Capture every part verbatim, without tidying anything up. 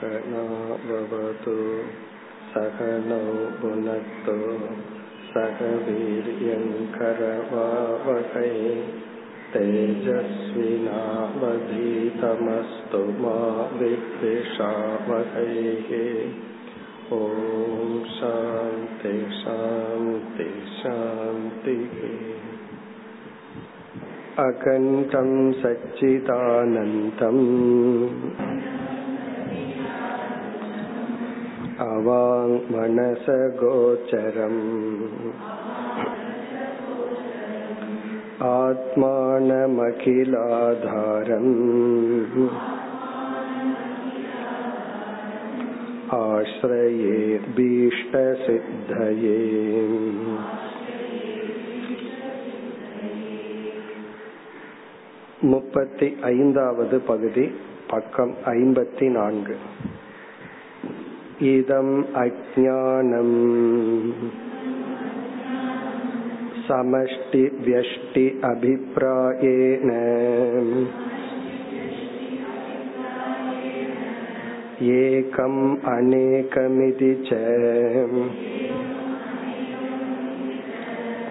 சகனோ பவது சகனோ புனக்து சகவீர்யம் கரவாவகை தேஜஸ்வினாவதீதமஸ்து மா வித்விஷாவகை. ஓம் சாந்தி சாந்தி சாந்தி. அகண்டம் சச்சிதானந்தம் அவாங்மனசகோச்சரம் ஆத்மானமகிலாதாரம் ஆஶ்ரயே பீஷ்டசித்தயே. முப்பத்தி ஐந்தாவது பகுதி, பக்கம் ஐம்பத்தி நான்கு. இதம் அஜ்ஞானம் சமஷ்டி வியஷ்டி அபிப்ராயேன ஏகம் அநேகமிதி ச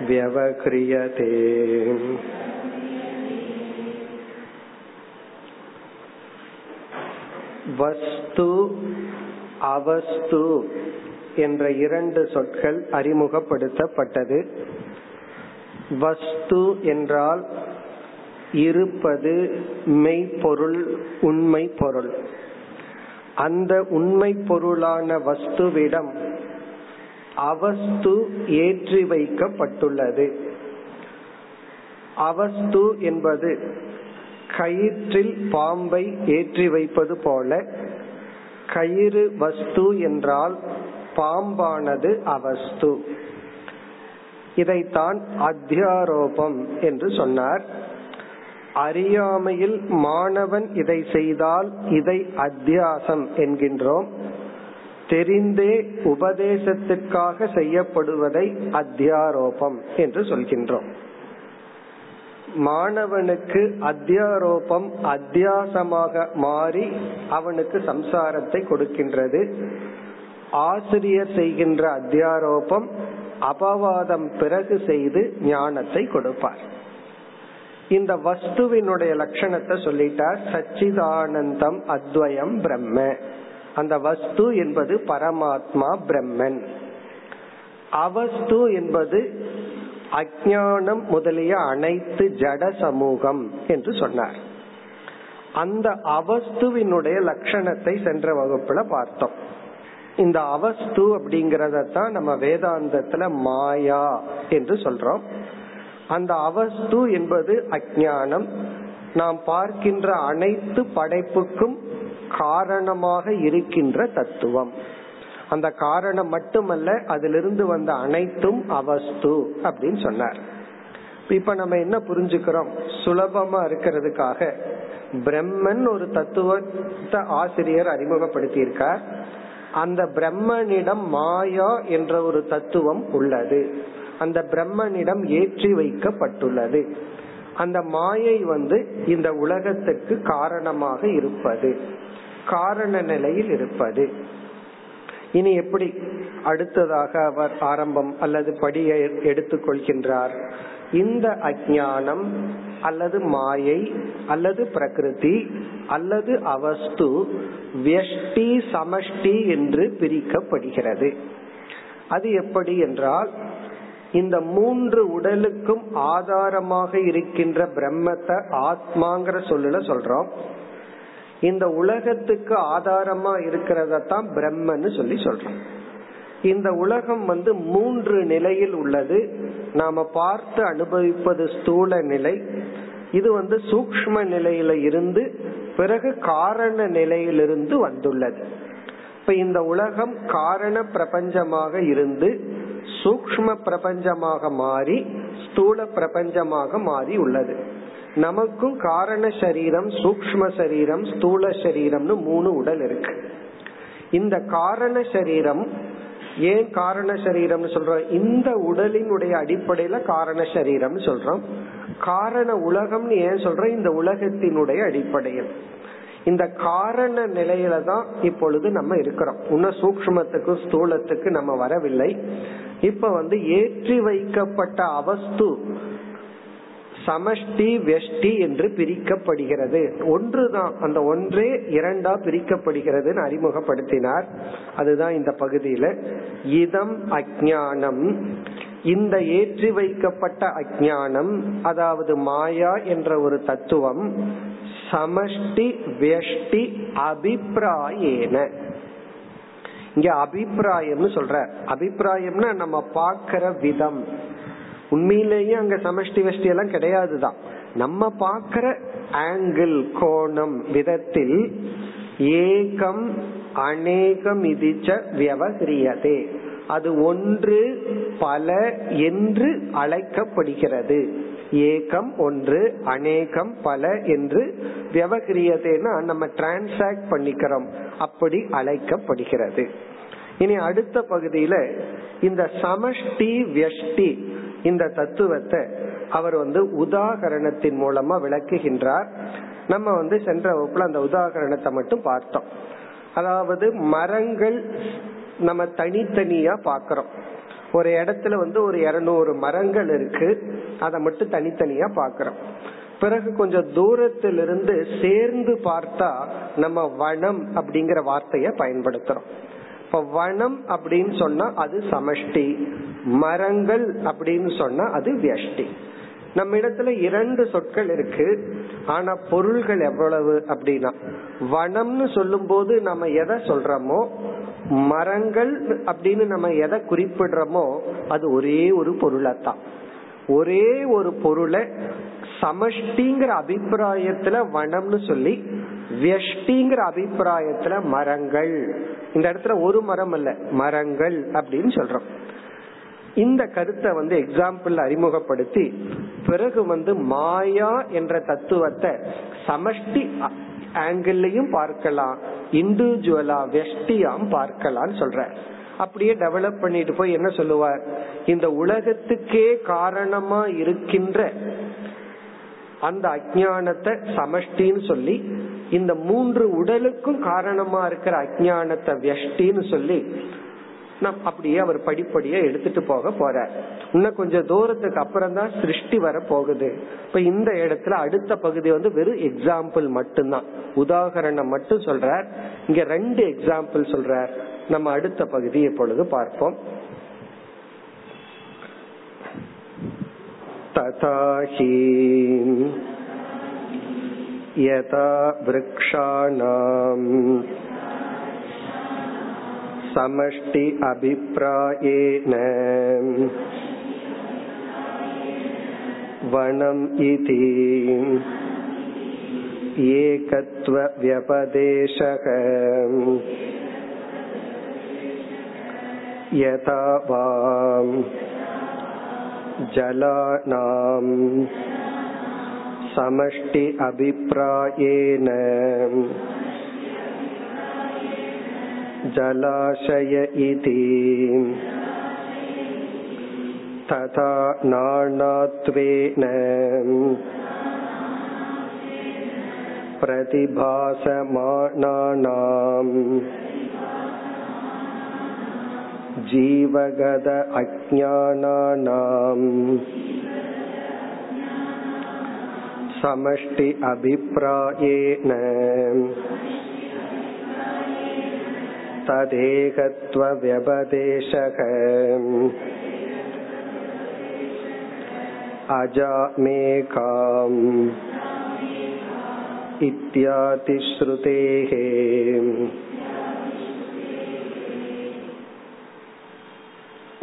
வ்யவக்ரியதே. வஸ்து அவஸ்து என்ற இரண்டு சொற்கள் அறிமுகப்படுத்தப்பட்டது. வஸ்து என்றால் இருப்பது, மெய்ப்பொருள், உண்மை பொருள். அந்த உண்மை பொருளான வஸ்துவிடம் அவஸ்து ஏற்றி வைக்கப்பட்டுள்ளது. அவஸ்து என்பது கயிற்றில் பாம்பை ஏற்றி வைப்பது போல, கயிறு வஸ்து என்றால் பாம்பானது அவஸ்து. இதைத்தான் அத்தியாரோபம் என்று சொன்னார். அறியாமையில் மாணவன் இதை செய்தால் இதை அத்தியாசம் என்கின்றோம். தெரிந்தே உபதேசத்திற்காக செய்யப்படுவதை அத்தியாரோபம் என்று சொல்கின்றோம். மாணவனுக்கு அத்தியாரோபம் அத்தியாசமாக மாறி அவனுக்கு சம்சாரத்தை கொடுக்கின்றது. ஆசிரியர் செய்கின்ற அத்தியாரோபம் அபவாதம் பிறகு செய்து ஞானத்தை கொடுப்பார். இந்த வஸ்துவினுடைய லட்சணத்தை சொல்லிட்டார். சச்சிதானந்தம் அத்வயம் பிரம்ம. அந்த வஸ்து என்பது பரமாத்மா பிரம்மன். அவஸ்து என்பது அஞ்ஞானம் முதலிய அனைத்து ஜட சமூகம் என்று சொன்னார். அந்த அவஸ்துவினுடைய லட்சணத்தை சென்ற வகுப்புல பார்த்தோம். இந்த அவஸ்து அப்படிங்கறதான் நம்ம வேதாந்தத்துல மாயா என்று சொல்றோம். அந்த அவஸ்து என்பது அஞ்ஞானம். நாம் பார்க்கின்ற அனைத்து படைப்புக்கும் காரணமாக இருக்கின்ற தத்துவம். அந்த காரணம் மட்டுமல்ல, அதிலிருந்து வந்த அனைத்தும் அவஸ்து அப்படின்னு சொன்னார். இப்ப நம்ம என்ன புரிஞ்சுக்கிறோம்? சுலபமா இருக்கிறதுக்காக பிரம்மன் ஒரு தத்துவத்தை ஆசிரியர் அறிமுகப்படுத்தி இருக்கார். அந்த பிரம்மனிடம் மாயா என்ற ஒரு தத்துவம் உள்ளது. அந்த பிரம்மனிடம் ஏற்றி வைக்கப்பட்டுள்ளது. அந்த மாயை வந்து இந்த உலகத்துக்கு காரணமாக இருப்பது, காரண நிலையில் இருப்பது. இனி எப்படி அடுத்ததாக அவர் ஆரம்பம் அல்லது படியை எடுத்துக் கொள்கின்றார். இந்த அஞ்ஞானம் அல்லது மாயை அல்லது பிரகிருதி அல்லது அவஸ்து வியஷ்டி சமஷ்டி என்று பிரிக்கப்படுகிறது. அது எப்படி என்றால், இந்த மூன்று உடலுக்கும் ஆதாரமாக இருக்கின்ற பிரம்மத்தை ஆத்மாங்கிற சொல்லுல சொல்றோம். இந்த உலகத்துக்கு ஆதாரமா இருக்கிறதான் பிரம்மன்னு சொல்லி சொல்றோம். இந்த உலகம் வந்து மூன்று நிலையில் உள்ளது. நாம பார்த்து அனுபவிப்பது ஸ்தூல நிலை. இது வந்து சூக்ஷ்ம நிலையில இருந்து பிறகு காரண நிலையிலிருந்து வந்துள்ளது. இப்ப இந்த உலகம் காரண பிரபஞ்சமாக இருந்து சூக்ஷ்ம பிரபஞ்சமாக மாறி ஸ்தூல பிரபஞ்சமாக மாறி உள்ளது. நமக்கும் காரண சரீரம், சூக்ஷ்ம சரீரம், ஸ்தூல சரீரம்னு மூணு உடல் இருக்கு. இந்த காரண சரீரம், ஏன் காரண சரீரம்னு சொல்றோம்? இந்த உடலினுடைய அடிப்படையில காரண சரீரம்னு சொல்றோம். காரண உலகம்னு ஏன் சொல்றோம்? இந்த உலகத்தினுடைய அடிப்படையில். இந்த காரண நிலையில தான் இப்பொழுது நம்ம இருக்கிறோம். இன்னும் சூக்ஷ்மத்துக்கு ஸ்தூலத்துக்கு நம்ம வரவில்லை. இப்ப வந்து ஏற்றி வைக்கப்பட்ட அவஸ்து சமஷ்டி வெஷ்டி என்று பிரிக்கப்படுகிறது. ஒன்றுதான், அந்த ஒன்றே இரண்டா பிரிக்கப்படுகிறது அறிமுகப்படுத்தினார். அதுதான் இந்த பகுதியில இதம் அஞ்ஞானம், இந்த ஏற்றி வைக்கப்பட்ட அஞ்ஞானம், அதாவது மாயா என்ற ஒரு தத்துவம் சமஷ்டி வியஷ்டி அபிப்ராயேன. இங்க அபிப்ராயம்னு சொல்ற, அபிப்ராயம்னா நம்ம பார்க்கிற விதம். உண்மையிலேயே அங்க சமஷ்டி வெஷ்டி எல்லாம் கிடையாதுதான். நம்ம பார்க்கிற ஆங்கிள், கோணம், விதத்தில் ஏகம் அநேகம் இதிச்ச வியவஹரியதே, அது ஒன்று பல என்று அழைக்கப்படுகிறது. ஏகம் ஒன்று, அநேகம் பல என்று வியவஹரியதேனா நம்ம டிரான்சாக்ட் பண்ணிக்கிறோம், அப்படி அழைக்கப்படுகிறது. இனி அடுத்த பகுதியில இந்த சமஷ்டி வியஷ்டி இந்த தத்துவத்தை அவர் வந்து உதாகரணத்தின் மூலமா விளக்குகின்றார். நம்ம வந்து சென்ற வகுப்புல அந்த உதாகரணத்தை மட்டும் பார்த்தோம். அதாவது மரங்கள் நம்ம தனித்தனியா பாக்கிறோம். ஒரு இடத்துல வந்து ஒரு இருநூறு மரங்கள் இருக்கு, அதை மட்டும் தனித்தனியா பாக்கிறோம். பிறகு கொஞ்சம் தூரத்திலிருந்து சேர்ந்து பார்த்தா நம்ம வனம் அப்படிங்கிற வார்த்தைய பயன்படுத்துறோம். இப்ப வனம் அப்படின்னு சொன்னா அது சமஷ்டி, மரங்கள் அப்படின்னு சொன்னா அது வியஷ்டி. நம்ம இடத்துல இரண்டு சொற்கள் இருக்கு, ஆனா பொருள்கள் எவ்வளவு அப்படின்னா, வனம்னு சொல்லும் போது நம்ம எதை சொல்றோமோ, மரங்கள் அப்படின்னு நம்ம எதை குறிப்பிடுறோமோ அது ஒரே ஒரு பொருளைத்தான். ஒரே ஒரு பொருளை சமஷ்டிங்கிற அபிப்பிராயத்துல வனம்னு சொல்லி, வியஷ்டிங்கிற அபிப்பிராயத்துல மரங்கள், இந்த இடத்துல ஒரு மரம் அல்ல மரங்கள் அப்படின்னு சொல்றோம். இந்த கருத்தை வந்து எக்ஸாம்பிள் அறிமுகப்படுத்தி பிறகு வந்து மாயா என்ற தத்துவத்தை சமஷ்டி ஆங்கிள்லயும் பார்க்கலாம், இண்டிவிஜுவலா வெஷ்டியாம் பார்க்கலாம்னு சொல்ற. அப்படியே டெவலப் பண்ணிட்டு போய் என்ன சொல்லுவார், இந்த உலகத்துக்கே காரணமா இருக்கின்ற அந்த அஞ்ஞானத்தை சமஷ்டின்னு சொல்லி, இந்த மூன்று உடலுக்கும் காரணமா இருக்கிற அஞ்ஞானத்தை வியஷ்டின்னு சொல்லி நம் அப்படியே அவர் படிப்படியா எடுத்துட்டு போக போற. இன்னும் கொஞ்சம் தூரத்துக்கு அப்புறம் தான் சிருஷ்டி வர போகுது. இப்ப இந்த இடத்துல அடுத்த பகுதி வந்து வெறும் எக்ஸாம்பிள் மட்டும்தான், உதாகரணம் மட்டும் சொல்றார். இங்க ரெண்டு எக்ஸாம்பிள் சொல்றார். நம்ம அடுத்த பகுதி இப்பொழுது பார்ப்போம். ததாஹி யதா விருக்ஷாணாம் சமஷ்டி அபிப்ராயேன வனம் இதி ஏகத்வ வ்யபதேஷக யதா வாம் ஜலானாம் சமஷ்டி அபிப்ராயேன ஜலாஷய இதி ததா நாணாத்வேன பிரதிபாசமானானாம் ஜீவகத அஜ்ஞானானாம் சமஷ்டி அபிப்ராயேன ததேகத்வ வ்யபதேஷக அஜாமேகாம் இத்யாதி ஸ்ருதேஹே.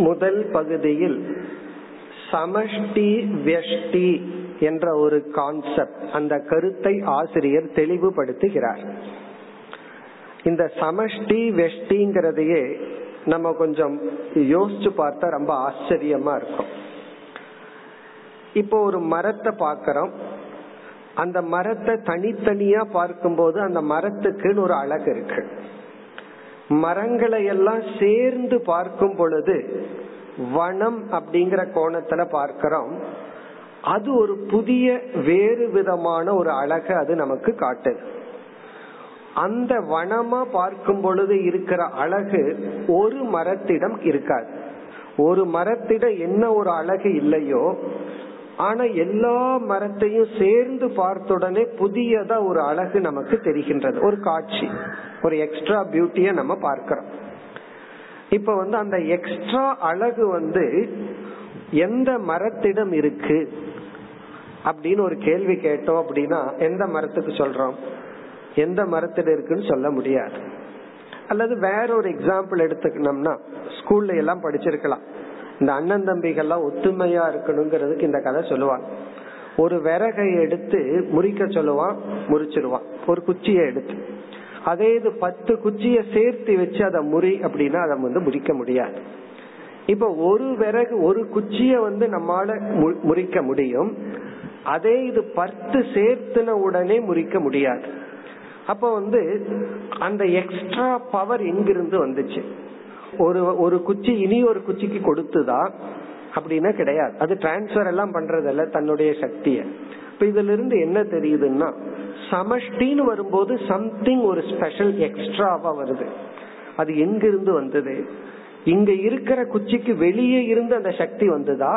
முதல் பகுதியில் சமஷ்டி வியஷ்டி என்ற ஒரு கான்செப்ட், அந்த கருத்தை ஆசிரியர் தெளிவுபடுத்துகிறார். இந்த சமஷ்டி வெஷ்டிங்கிறதையே நம்ம கொஞ்சம் யோசிச்சு பார்த்தா ரொம்ப ஆச்சரியமா இருக்கும். இப்போ ஒரு மரத்தை பார்க்கிறோம். அந்த மரத்தை தனித்தனியா பார்க்கும்போது அந்த மரத்துக்குன்னு ஒரு அழகு இருக்கு. மரங்களை எல்லாம் சேர்ந்து பார்க்கும் பொழுது வனம் அப்படிங்கிற கோணத்துல பார்க்கிறோம். அது ஒரு புதிய வேறு விதமான ஒரு அழகு அது நமக்கு காட்டுது. அந்த வனமா பார்க்கும் பொழுது இருக்கிற அழகு ஒரு மரத்திடம் இருக்காது. ஒரு மரத்திடம் என்ன ஒரு அழகு இல்லையோ, ஆனா எல்லா மரத்தையும் சேர்ந்து பார்த்துடனே புதியதா ஒரு அழகு நமக்கு தெரிகின்றது. ஒரு காட்சி, ஒரு எக்ஸ்ட்ரா பியூட்டிய நம்ம பார்க்கிறோம். இப்ப வந்து அந்த எக்ஸ்ட்ரா அழகு வந்து எந்த மரத்திடம் இருக்கு அப்படின்னு ஒரு கேள்வி கேட்டோம் அப்படின்னா எந்த மரத்துக்கு சொல்றோம்? எந்த மரத்திடம் இருக்குன்னு சொல்ல முடியாது. அல்லது வேற ஒரு எக்ஸாம்பிள் எடுத்துக்கணும்னா, ஸ்கூல்ல எல்லாம் படிச்சிருக்கலாம், இந்த அண்ணன் தம்பிகள்லாம் ஒத்துமையா இருக்கணுங்கிறதுக்கு இந்த கதை சொல்லுவான். ஒரு விறகை எடுத்து முறிக்க சொல்லுவான், முறிச்சிருவான். ஒரு குச்சியை எடுத்து, அதே இது பத்து குச்சியை சேர்த்து வச்சு அதை முறி அப்படின்னா அதை வந்து முறிக்க முடியாது. இப்ப ஒரு விறகு ஒரு குச்சியை வந்து நம்மால முறிக்க முடியும், அதே இது பத்து சேர்த்துன உடனே முறிக்க முடியாது. அப்ப வந்து அந்த எக்ஸ்ட்ரா பவர் எங்கிருந்து வந்துச்சு? ஒரு ஒரு குச்சி இனி ஒரு குச்சிக்கு கொடுத்துதா அப்படின்னா கிடையாது. அது டிரான்ஸ்பர் எல்லாம் பண்றதில்ல தன்னுடைய சக்திய. இப்ப இதுல இருந்து என்ன தெரியுதுன்னா, சமஷ்டின்னு வரும்போது சம்திங் ஒரு ஸ்பெஷல் எக்ஸ்ட்ராவா வருது. அது எங்கிருந்து வந்தது? இங்க இருக்கிற குச்சிக்கு வெளியே இருந்து அந்த சக்தி வந்ததா,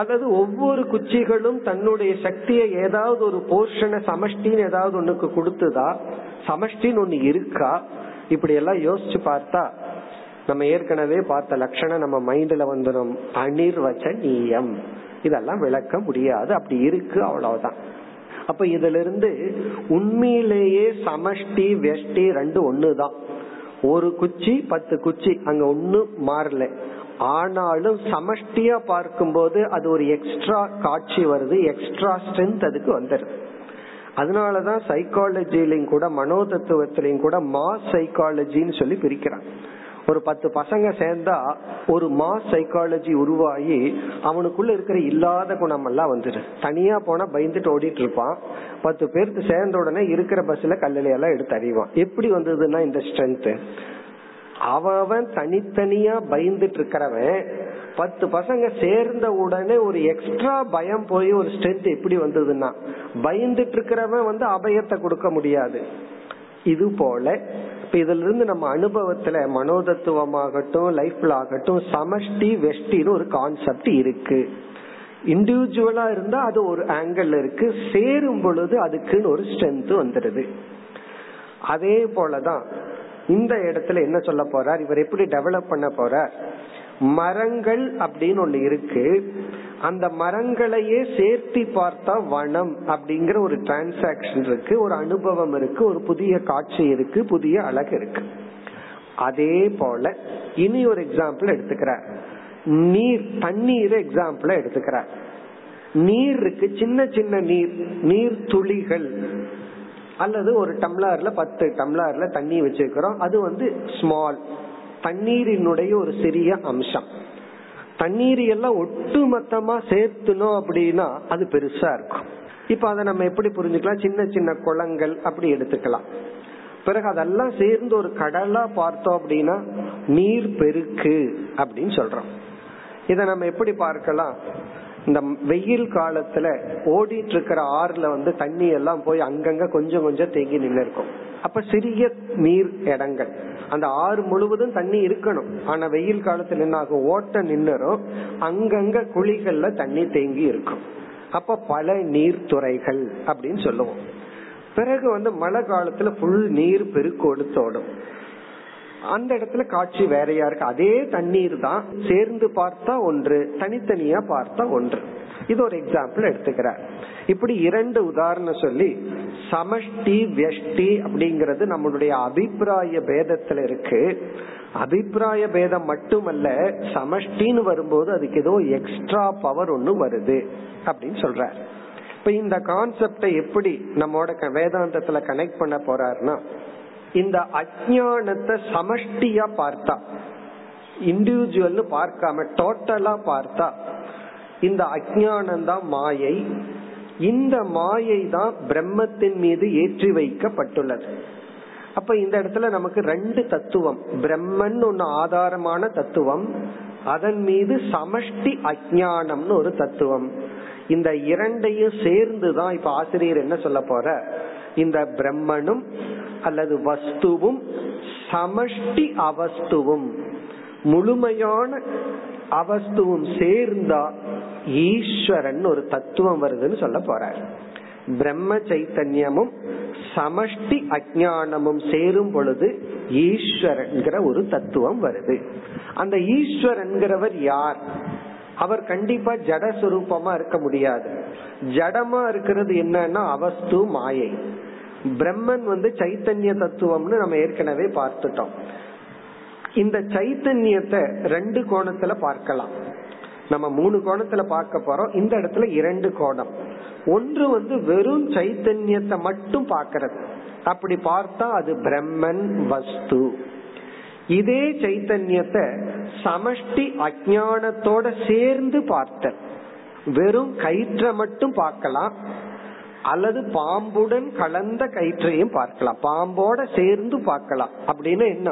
அல்லது ஒவ்வொரு குச்சிகளும் தன்னுடைய சக்தியை ஏதாவது ஒரு போர்ஷனை சமஷ்டின்னு ஏதாவது ஒண்ணுக்கு கொடுத்துதா, சமஷ்டின்னு ஒண்ணு இருக்கா? இப்படி எல்லாம் யோசிச்சு பார்த்தா நம்ம ஏற்கனவே பார்த்த லட்சணம் நம்ம மைண்ட்ல வந்துடும், அனிர்வச்சனீயம். இதெல்லாம் விளக்க முடியாது, அப்படி இருக்கு, அவ்வளவுதான். அப்ப இதுல இருந்து உண்மையிலேயே சமஷ்டி வெஷ்டி ரெண்டு ஒண்ணுதான். ஒரு குச்சி பத்து குச்சி, அங்க ஒண்ணு மாறல. ஆனாலும் சமஷ்டியா பார்க்கும் போது அது ஒரு எக்ஸ்ட்ரா காட்சி வருது, எக்ஸ்ட்ரா ஸ்ட்ரென்த் அதுக்கு வந்துருது. அதனாலதான் சைக்காலஜிலையும் கூட மனோ தத்துவத்திலையும் கூட மாஸ் சைக்காலஜின்னு சொல்லி பிரிக்கிறாங்க. ஒரு பத்து பசங்க சேர்ந்தா ஒரு மாஸ் சைக்காலஜி உருவாகி அவனுக்குள்ள இருக்கிற இல்லாத குணம் எல்லாம் வந்துரு. தனியா போனா பயந்துட்டு ஓடிட்டு இருப்பான், பத்து பேருக்கு சேர்ந்த உடனே இருக்கிற பஸ்ல கல்லையெல்லாம் எடுத்து அறிவான். எப்படி வந்ததுன்னா இந்த ஸ்ட்ரென்த், அவன் தனித்தனியா பயந்துட்டு இருக்கிறவன் பத்து பசங்க சேர்ந்த உடனே ஒரு எக்ஸ்ட்ரா பயம் போய் ஒரு ஸ்ட்ரென்த் எப்படி வந்ததுன்னா, பயந்துட்டு இருக்கிறவன் வந்து அபயத்தை கொடுக்க முடியாது. இது போல இதுல இருந்து நம்ம அனுபவத்துல மனோதத்துவமாகட்டும் லைஃப்ல ஆகட்டும் சமஷ்டி வெஷ்டின்னு ஒரு கான்செப்ட் இருக்கு. இண்டிவிஜுவலா இருந்தா அது ஒரு ஆங்கிள் இருக்கு, சேரும் பொழுது அதுக்குன்னு ஒரு ஸ்ட்ரென்த் வந்துடுது. அதே போலதான் இந்த இடத்துல என்ன சொல்ல போறார் இவர், எப்படி டெவலப் பண்ண போறார்? மரங்கள் அப்படின்னு ஒண்ணு இருக்கு, அந்த மரங்களையே சேர்த்து பார்த்தா வனம் அப்படிங்கிற ஒரு டிரான்சாக்சன் இருக்கு, ஒரு அனுபவம் இருக்கு, ஒரு புதிய காட்சி இருக்கு, புதிய அழகு இருக்கு. அதே போல இனி ஒரு எக்ஸாம்பிள் எடுத்துக்கிறார், நீர், தண்ணீர் எக்ஸாம்பிள் எடுத்துக்கிறார். நீர் இருக்கு, சின்ன சின்ன நீர் நீர் துளிகள், அல்லது ஒரு டம்ளர்ல பத்து டம்ளர்ல தண்ணி வச்சிருக்கிறோம், அது வந்து ஸ்மால், தண்ணீரினுடைய ஒரு சிறிய அம்சம். தண்ணீர் எல்லாம் ஒட்டு மொத்தமா சேர்த்துனோம் அப்படின்னா அது பெருசா இருக்கும். இப்ப அதை நம்ம எப்படி புரிஞ்சுக்கலாம்? சின்ன சின்ன குளங்கள் அப்படி எடுத்துக்கலாம். பிறகு அதெல்லாம் சேர்ந்து ஒரு கடலா பார்த்தோம் அப்படின்னா நீர் பெருக்கு அப்படின்னு சொல்றோம். இதை நம்ம எப்படி பார்க்கலாம்? இந்த வெயில் காலத்துல ஓடிட்டு இருக்கிற ஆறுல வந்து தண்ணி எல்லாம் போய் அங்கங்க கொஞ்சம் கொஞ்சம் தேங்கி நின்று இருக்கும். அப்ப சிறிய நீர் இடங்கள், அந்த ஆறு முழுவதும் தண்ணி இருக்கணும், ஆனா வெயில் காலத்துல என்ன ஆகும், ஓட்ட நின்னுரும், அங்கங்க குழிகள்ல தண்ணி தேங்கி இருக்கும். அப்ப பல நீர் துறைகள் அப்படின்னு சொல்லுவோம். பிறகு வந்து மழை காலத்துல புல் நீர் பெருக்கோடு தோடும். அந்த இடத்துல காட்சி வேறையா இருக்கு, அதே தண்ணீர் தான், சேர்ந்து பார்த்தா ஒன்று, தனித்தனியா பார்த்தா ஒன்று. இது ஒரு எக்ஸாம்பிள் எடுத்துக்கிறார். இப்படி இரண்டு உதாரணம் சொல்லி சமஷ்டி வெஷ்டி அப்படிங்கிறது நம்மளுடைய அபிப்பிராய பேதத்துல இருக்கு. அபிப்பிராய பேதம் மட்டுமல்ல, சமஷ்டின்னு வரும்போது அதுக்கு ஏதோ எக்ஸ்ட்ரா பவர் ஒண்ணு வருது அப்படின்னு சொல்றார். இப்ப இந்த கான்செப்டை எப்படி நம்மோட வேதாந்தத்துல கனெக்ட் பண்ண போறாருன்னா, இந்த அஜ்ஞானத்தை சமஷ்டியா பார்த்தா, இண்டிவிஜுவல் பார்க்காம டோட்டலா பார்த்தா, இந்த அஜ்ஞானம்தான் மாயை. இந்த மாயை தான் பிரம்மத்தின் மீது ஏற்றி வைக்கப்பட்டுள்ளது. அப்ப இந்த இடத்துல நமக்கு ரெண்டு தத்துவம், பிரம்மன் ஒன்னு ஆதாரமான தத்துவம், அதன் மீது சமஷ்டி அஜ்ஞானம்னு ஒரு தத்துவம். இந்த இரண்டையும் சேர்ந்துதான் இப்ப ஆசிரியர் என்ன சொல்ல போற, இந்த பிரம்மனும் அல்லது வஸ்துவும் சமஷ்டி அவஸ்துவும் முழுமையான அவஸ்துவும் சேர்ந்தா ஈஸ்வரன் ஒரு தத்துவம் வருதுன்னு சொல்ல போறார். பிரம்ம சைத்தன்யமும் சமஷ்டி அஜானமும் சேரும் பொழுது ஈஸ்வரன்கிற ஒரு தத்துவம் வருது. அந்த ஈஸ்வரன்கிறவர் யார்? அவர் கண்டிப்பா ஜட சுரூபமா இருக்க முடியாது. ஜடமா இருக்கிறது என்னன்னா அவஸ்து, மாயை. பிரம்மன் வந்து சைத்தன்ய தத்துவம்னு நம்ம ஏற்கனவே பார்த்துட்டோம். இந்த சைத்தன்யத்தை ரெண்டு கோணத்துல பார்க்கலாம். நம்ம மூணு கோணத்துல பார்க்க போறோம், இந்த இடத்துல இரண்டு கோணம். ஒன்று வந்து வெறும் சைத்தன்யத்தை மட்டும் பார்க்கிறது. அப்படி பார்த்தா அது பிரம்மன், வஸ்து. இதே சைத்தன்யத்தை சமஷ்டி அஜானத்தோட சேர்ந்து பார்த்தல். வெறும் கயிற்றை மட்டும் பார்க்கலாம், அல்லது பாம்புடன் கலந்த கயிற்றையும் பார்க்கலாம், பாம்போட சேர்ந்து பார்க்கலாம். அப்படின்னு என்ன,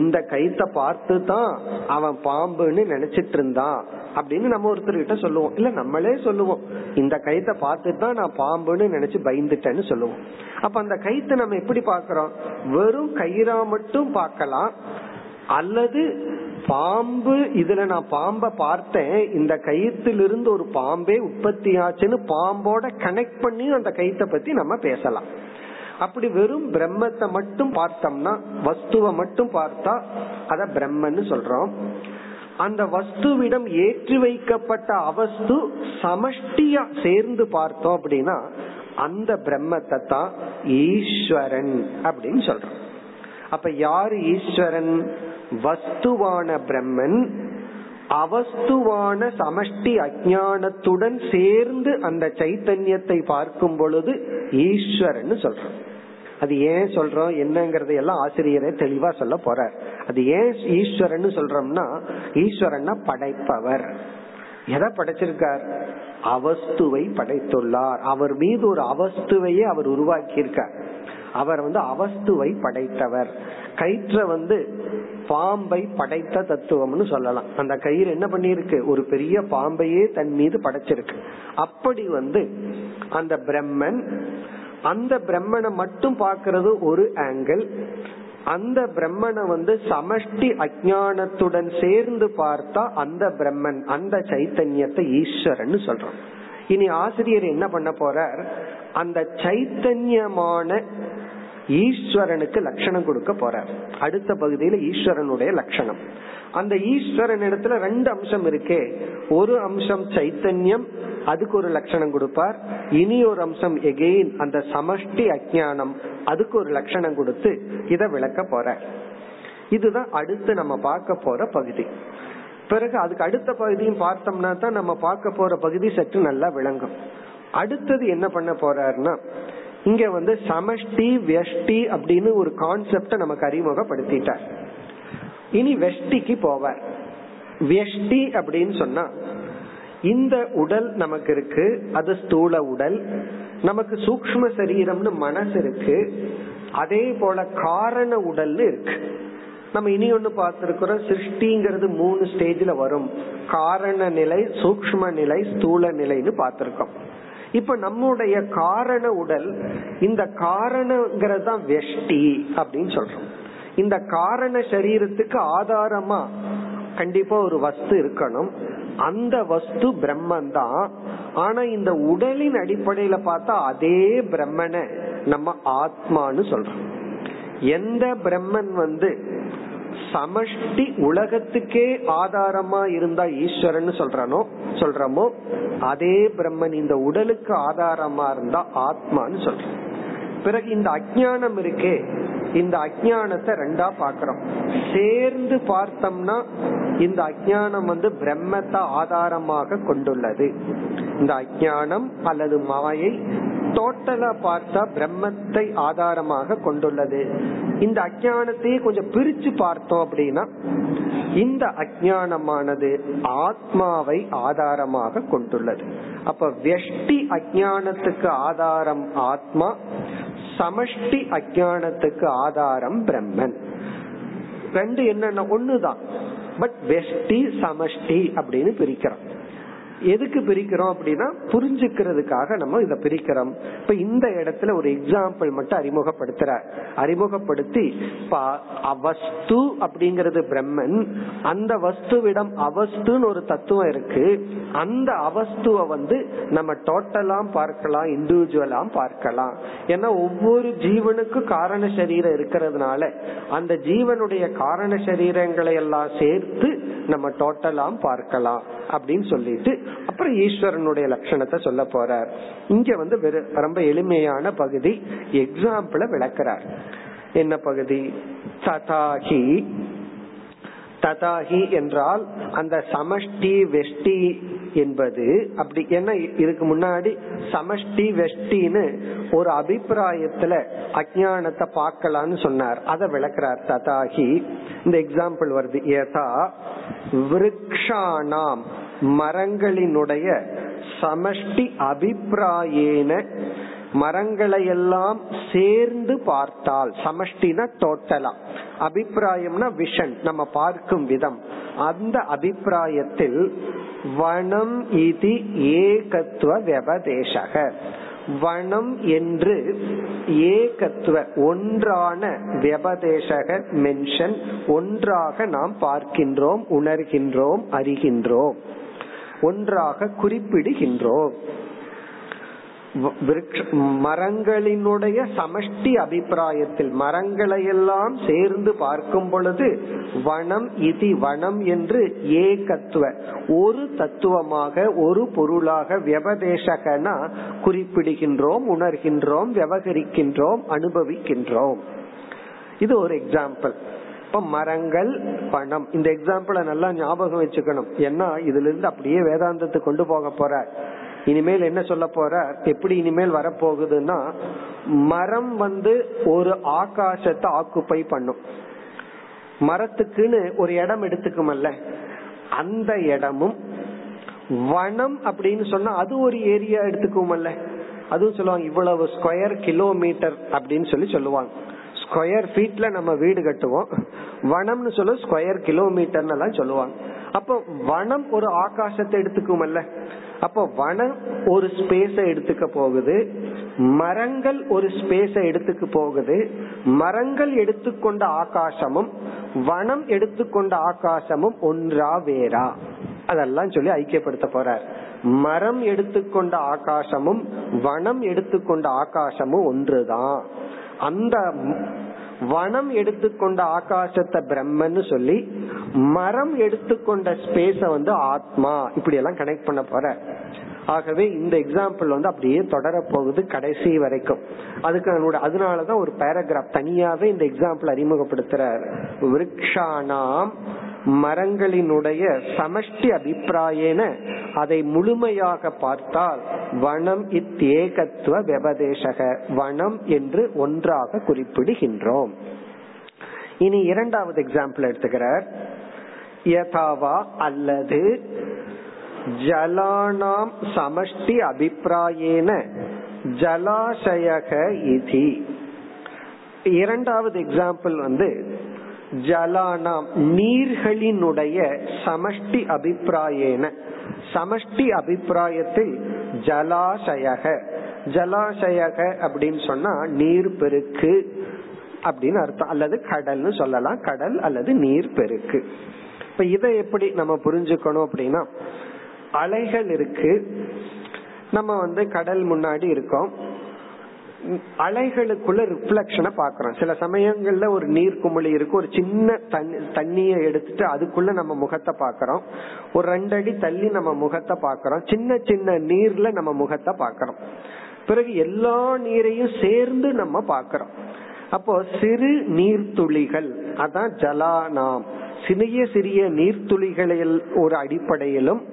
இந்த கயிற்ற பார்த்து தான் அவன் பாம்புன்னு நினைச்சிட்டு இருந்தான் அப்படின்னு நம்ம ஒருத்தர்கிட்ட சொல்லுவோம். இல்ல நம்மளே சொல்லுவோம், இந்த கயிற்ற பார்த்து தான் நான் பாம்புன்னு நினைச்சு பயந்துட்டேன்னு சொல்லுவோம். அப்ப அந்த கயிற்ற நம்ம எப்படி பாக்கிறோம்? வெறும் கயிறா மட்டும் பார்க்கலாம், அல்லது பாம்பு, இதுல நான் பாம்ப பார்த்தேன், இந்த கயிற்றிலிருந்து ஒரு பாம்பே உற்பத்தி ஆச்சுன்னு பாம்போட கனெக்ட் பண்ணி அந்த கயிற்ற பத்தி நம்ம பேசலாம். அப்படி வெறும் பிரம்மத்தை மட்டும் பார்த்தோம்னா, வஸ்துவை மட்டும் பார்த்தா அத பிரம்மன்னு சொல்றோம். அந்த வஸ்துவிடம் ஏற்றி வைக்கப்பட்ட அவஸ்து சமஷ்டியா சேர்ந்து பார்த்தோம் அப்படின்னா அந்த பிரம்மத்தை தான் ஈஸ்வரன் அப்படின்னு சொல்றோம். அப்ப யாரு ஈஸ்வரன்? வஸ்துவான பிரம்மன், அவஸ்துவான சமஷ்டி அஜானத்துடன் சேர்ந்து அந்த சைத்தன்யத்தை பார்க்கும் பொழுது ஈஸ்வரன்னு சொல்றோம். அது ஏன் சொல்றோம் என்னங்கறத எல்லாம் ஆசிரியரே தெளிவா சொல்ல போறார். அது ஏன் ஈஸ்வரன்னு சொல்றோம்னா, ஈஸ்வரன்னா படைப்பவர். எதை படைச்சிருக்கார்? அவஸ்துவை படைத்துள்ளார். அவர் மீது ஒரு அவஸ்துவையே அவர் உருவாக்கி இருக்கார். அவர் வந்து அவஸ்துவை படைத்தவர். கயிற்ற வந்து பாம்பை படைத்த தத்துவம்னு சொல்லலாம். அந்த கயிறு என்ன பண்ணிருக்கு? ஒரு பெரிய பாம்பையே தன் மீது படைச்சிருக்கு. அப்படி வந்து அந்த பிரம்மன், அந்த பிரம்மனை மட்டும் பார்க்கறது ஒரு ஆங்கிள். அந்த பிரம்மனை வந்து சமஷ்டி அஜானத்துடன் சேர்ந்து பார்த்தா அந்த பிரம்மன், அந்த சைத்தன்யத்தை ஈஸ்வரன்னு சொல்றோம். இனி ஆசிரியர் என்ன பண்ண போறார்? அந்த சைத்தன்யமான ஈஸ்வரனுக்கு லட்சணம் கொடுக்க போறார். அடுத்த பகுதியில ஈஸ்வரனுடைய லட்சணம். அந்த ஈஸ்வரன் இடத்துல ரெண்டு அம்சம் இருக்கே, ஒரு அம்சம் சைத்தன்யம், அதுக்கு ஒரு லட்சணம் கொடுப்பார். இனி ஒரு அம்சம் எகெயின் அந்த சமஷ்டி அஜானம், அதுக்கு ஒரு லட்சணம் கொடுத்து இத விளக்க போறார். இதுதான் அடுத்து நம்ம பார்க்க போற பகுதி. பிறகு அதுக்கு அடுத்த பகுதியும் பார்த்தோம்னா தான் நம்ம பார்க்க போற பகுதி சற்று நல்லா விளங்கும். அடுத்தது என்ன பண்ண போறாருன்னா, இங்க வந்து சமஷ்டி வெஷ்டி அப்படின்னு ஒரு கான்செப்ட நமக்கு அறிமுகப்படுத்திட்டார். இனி வெஷ்டிக்கு போவார். வெஷ்டி அப்படின்னு சொன்னா, இந்த உடல் நமக்கு இருக்கு, அது ஸ்தூல உடல். நமக்கு சூக்ஷ்ம சரீரம்னு மனசு இருக்கு, அதே போல காரண உடல் இருக்கு. நம்ம இனி ஒண்ணு பார்த்திருக்கிறோம், சிருஷ்டிங்கிறது மூணு ஸ்டேஜ்ல வரும். காரண நிலை, சூக்ஷ்ம நிலை, ஸ்தூல நிலைன்னு பார்த்திருக்கோம். இப்ப நம்முடைய காரண உடல், இந்த காரணங்கிறது தான் வெஷ்டி அப்படின்னு சொல்றோம். இந்த காரண சரீரத்துக்கு ஆதாரமா கண்டிப்பா ஒரு வஸ்து இருக்கணும். அந்த வஸ்து பிரம்மன் தான். ஆனா இந்த உடலின் அடிப்படையில பார்த்தா அதே பிரம்மனை நம்ம ஆத்மான்னு சொல்றோம். எந்த பிரம்மன் வந்து சமஷ்டி உலகத்துக்கே ஆதாரமா இருந்தா ஈஸ்வரன் சொல்றனோ சொல்றமோ, அதே பிரம்மன் இந்த உடலுக்கு ஆதாரமா இருந்தா ஆத்மான்னு சொல்றோம். பிறகு இந்த அஜ்ஞானம் இருக்கே, இந்த அஜ்ஞானத்தை ரெண்டா பாக்கிறோம். சேர்ந்து பார்த்தோம்னா இந்த அஜ்ஞானம் வந்து பிரம்மத்தை ஆதாரமாக கொண்டுள்ளது. இந்த அஜ்ஞானம் அல்லது மாயை டோட்டலா பார்த்தா பிரம்மத்தை ஆதாரமாக கொண்டுள்ளது. இந்த அஜ்ஞானத்தையே கொஞ்சம் பிரிச்சு பார்த்தோம் அப்படின்னா, இந்த அஜ்ஞானமானது ஆத்மாவை ஆதாரமாக கொண்டுள்ளது. அப்ப வெஷ்டி அஜ்ஞானத்துக்கு ஆதாரம் ஆத்மா, சமஷ்டி அஜ்ஞானத்துக்கு ஆதாரம் பிரம்மன். ரெண்டு என்னன்னா ஒண்ணுதான், பட் வெஷ்டி சமஷ்டி அப்படின்னு பிரிக்கிறோம். எதுக்கு பிரிக்கிறோம் அப்படின்னா புரிஞ்சுக்கிறதுக்காக நம்ம இதை பிரிக்கிறோம். இப்ப இந்த இடத்துல ஒரு எக்ஸாம்பிள் மட்டும் அறிமுகப்படுத்துற அறிமுகப்படுத்தி அவஸ்து அப்படிங்கிறது பிரம்மன், அந்த வஸ்துவிடம் அவஸ்துன்னு ஒரு தத்துவம் இருக்கு. அந்த அவஸ்துவை வந்து நம்ம டோட்டலாம் பார்க்கலாம், இண்டிவிஜுவலாம் பார்க்கலாம். ஏன்னா ஒவ்வொரு ஜீவனுக்கும் காரண சரீரம் இருக்கிறதுனால அந்த ஜீவனுடைய காரண சரீரங்களை எல்லாம் சேர்த்து நம்ம டோட்டலாம் பார்க்கலாம் அப்படின்னு சொல்லிட்டு அப்புறம் ஈஸ்வரனுடைய லட்சணத்தை சொல்ல போறார். இங்க வந்து ரொம்ப எளிமையான பகுதி எக்ஸாம்பிள விளக்குறார். என்ன பகுதி? ததாகி. ததாகி என்றால் அந்த சமஷ்டி வெஷ்டி என்பது அப்படி என்ன, இதுக்கு முன்னாடி சமஷ்டி வெஷ்டின்னு ஒரு அபிப்பிராயத்துல அஞ்ஞானத்தை பார்க்கலான்னு சொன்னார், அதை விளக்குறார். ததாகி இந்த எக்ஸாம்பிள் வருது. யதா விருக்ஷாணாம் மரங்களினுடைய சமஷ்டி அபிப்பிராயேன மரங்களை எல்லாம் சேர்ந்து பார்த்தால், சமஷ்டினா டோட்டலா, அபிப்பிராயம்னா விஷன் நம்ம பார்க்கும் விதம், அந்த அபிப்பிராயத்தில் வனம் இதி ஏகத்துவ வியபதேசக, வனம் என்று ஏகத்துவ ஒன்றான வியபதேசக மென்ஷன், ஒன்றாக நாம் பார்க்கின்றோம், உணர்கின்றோம், அறிகின்றோம், ஒன்றாக குறிப்பிடுகின்றோம். மரங்களினுடைய சமஷ்டி அபிப்பிராயத்தில் மரங்களையெல்லாம் சேர்ந்து பார்க்கும் பொழுது வனம் இதி வனம் என்று ஏகத்துவ ஒரு தத்துவமாக ஒரு பொருளாக வியபதேசகனா குறிப்பிடுகின்றோம், உணர்கின்றோம், விவகரிக்கின்றோம், அனுபவிக்கின்றோம். இது ஒரு எக்ஸாம்பிள். இப்ப மரங்கள் பணம், இந்த எக்ஸாம்பிளை நல்லா ஞாபகம் வச்சுக்கணும். ஏன்னா இதுல இருந்து அப்படியே வேதாந்தத்துக்கு கொண்டு போக போற இனிமேல் என்ன சொல்ல போற, எப்படி இனிமேல் வரப்போகுதுன்னா, மரம் வந்து ஒரு ஆகாசத்தை ஆக்குப்பை பண்ணும், மரத்துக்குன்னு ஒரு இடம் எடுத்துக்குமல்ல, அந்த இடமும் வனம் அப்படின்னு சொன்னா அது ஒரு ஏரியா எடுத்துக்குமல்ல, அதுவும் சொல்லுவாங்க இவ்வளவு ஸ்கொயர் கிலோமீட்டர் அப்படின்னு சொல்லி சொல்லுவாங்க. ஸ்கொயர் ஃபீட்ல நம்ம வீடு கட்டுவோம், வனம்னு சொல்ல ஸ்கொயர் கிலோமீட்டர்னு எல்லாம் சொல்லுவாங்க. அப்போ வனம் ஒரு ஆகாசத்தை எடுத்துக்குமல்ல, அப்போ வனம் ஒரு ஸ்பேஸ எடுத்துக்க போகுது, மரங்கள் ஒரு ஸ்பேஸ எடுத்துக்க போகுது. மரங்கள் எடுத்துக்கொண்ட ஆகாசமும் வனம் எடுத்துக்கொண்ட ஆகாசமும் ஒன்றா வேறா, அதெல்லாம் சொல்லி ஐக்கியப்படுத்த போறார். மரம் எடுத்துக்கொண்ட ஆகாசமும் வனம் எடுத்துக்கொண்ட ஆகாசமும் ஒன்றுதான். அந்த வனம் எடுத்துக்கொண்ட ஆகாசத்தை பிரம்மன்னு சொல்லி மரம் எடுத்துக்கொண்ட ஸ்பேஸ வந்து ஆத்மா, இப்படி எல்லாம் கனெக்ட் பண்ண போற. ஆகவே இந்த எக்ஸாம்பிள் வந்து அப்படியே தொடர போகுது கடைசி வரைக்கும். அதுக்கு அதனாலதான் ஒரு பேராகிராஃப் தனியாவே இந்த எக்ஸாம்பிள் அறிமுகப்படுத்துறார். விருக்ஷாணாம் மரங்களினுடைய சமஷ்டி அபிப்பிராயன அதை முழுமையாக பார்த்தால் வனம் இத்யேகத்துவ வியபதேசக, வனம் என்று ஒன்றாக குறிப்பிடுகின்றோம். இனி இரண்டாவது எக்ஸாம்பிள் எடுத்துக்கிறார். யதாவா அல்லது ஜலானாம் சமஷ்டி அபிப்பிராயேன ஜலாசயக இதி. இரண்டாவது எக்ஸாம்பிள் வந்து ஜலானாம் நீர்களினுடைய சமஷ்டி அபிப்பிராயேன, சமஷ்டி அபிப்பிராயத்தில் ஜலாசயக, ஜலாசயக அப்படின்னு சொன்னா நீர் பெருக்கு அப்படின்னு அர்த்தம், அல்லது கடல்னு சொல்லலாம், கடல் அல்லது நீர் பெருக்கு. இப்ப இதை எப்படி நம்ம புரிஞ்சுக்கணும் அப்படின்னா, அலைகள் இருக்கு, நம்ம வந்து கடல் முன்னாடி இருக்கோம், அலைகளுக்குள்ள ரிஃப்ளக்ஷனை பாக்குறோம். சில சமயங்கள்ல ஒரு நீர் குமிழி இருக்கும், ஒரு சின்ன தண்ணியை எடுத்துட்டு அதுக்குள்ள நம்ம முகத்தை பாக்கிறோம், ஒரு ரெண்டு அடி தள்ளி நம்ம முகத்தை பாக்கிறோம், சின்ன சின்ன நீர்ல நம்ம முகத்தை பாக்கிறோம், பிறகு எல்லா நீரையும் சேர்ந்து நம்ம பாக்கிறோம். அப்போ சிறு நீர்த்துளிகள், அதான் ஜலானாம், சிறிய சிறிய நீர்த்துளிகளில் ஒரு அடிப்படையிலும்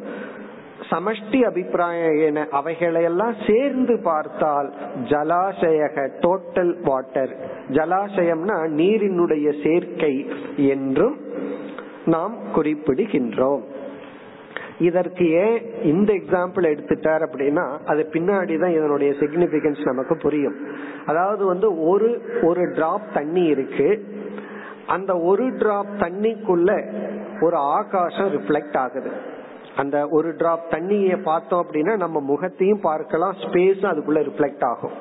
சமஷ்டி அபிப்பிராயன அவைகளையெல்லாம் சேர்ந்து பார்த்தால் ஜலாசயக டோட்டல் வாட்டர், ஜலாசயம்னா நீரினுடைய சேர்க்கை என்றும் நாம் குறிப்பிடுகின்றோம். இதற்கு ஏன் இந்த எக்ஸாம்பிள் எடுத்துட்டார் அப்படின்னா, அது பின்னாடிதான் இதனுடைய சிக்னிபிகன்ஸ் நமக்கு புரியும். அதாவது வந்து ஒரு ஒரு டிராப் தண்ணி இருக்கு, அந்த ஒரு டிராப் தண்ணிக்குள்ள ஒரு ஆகாசம் ரிஃப்ளெக்ட் ஆகுது, அந்த ஒரு டிராப் தண்ணியை பார்த்தோம் அப்படின்னா நம்ம முகத்தையும் பார்க்கலாம், ஸ்பேஸும் அதுக்குள்ள ரிஃப்ளெக்ட் ஆகும்.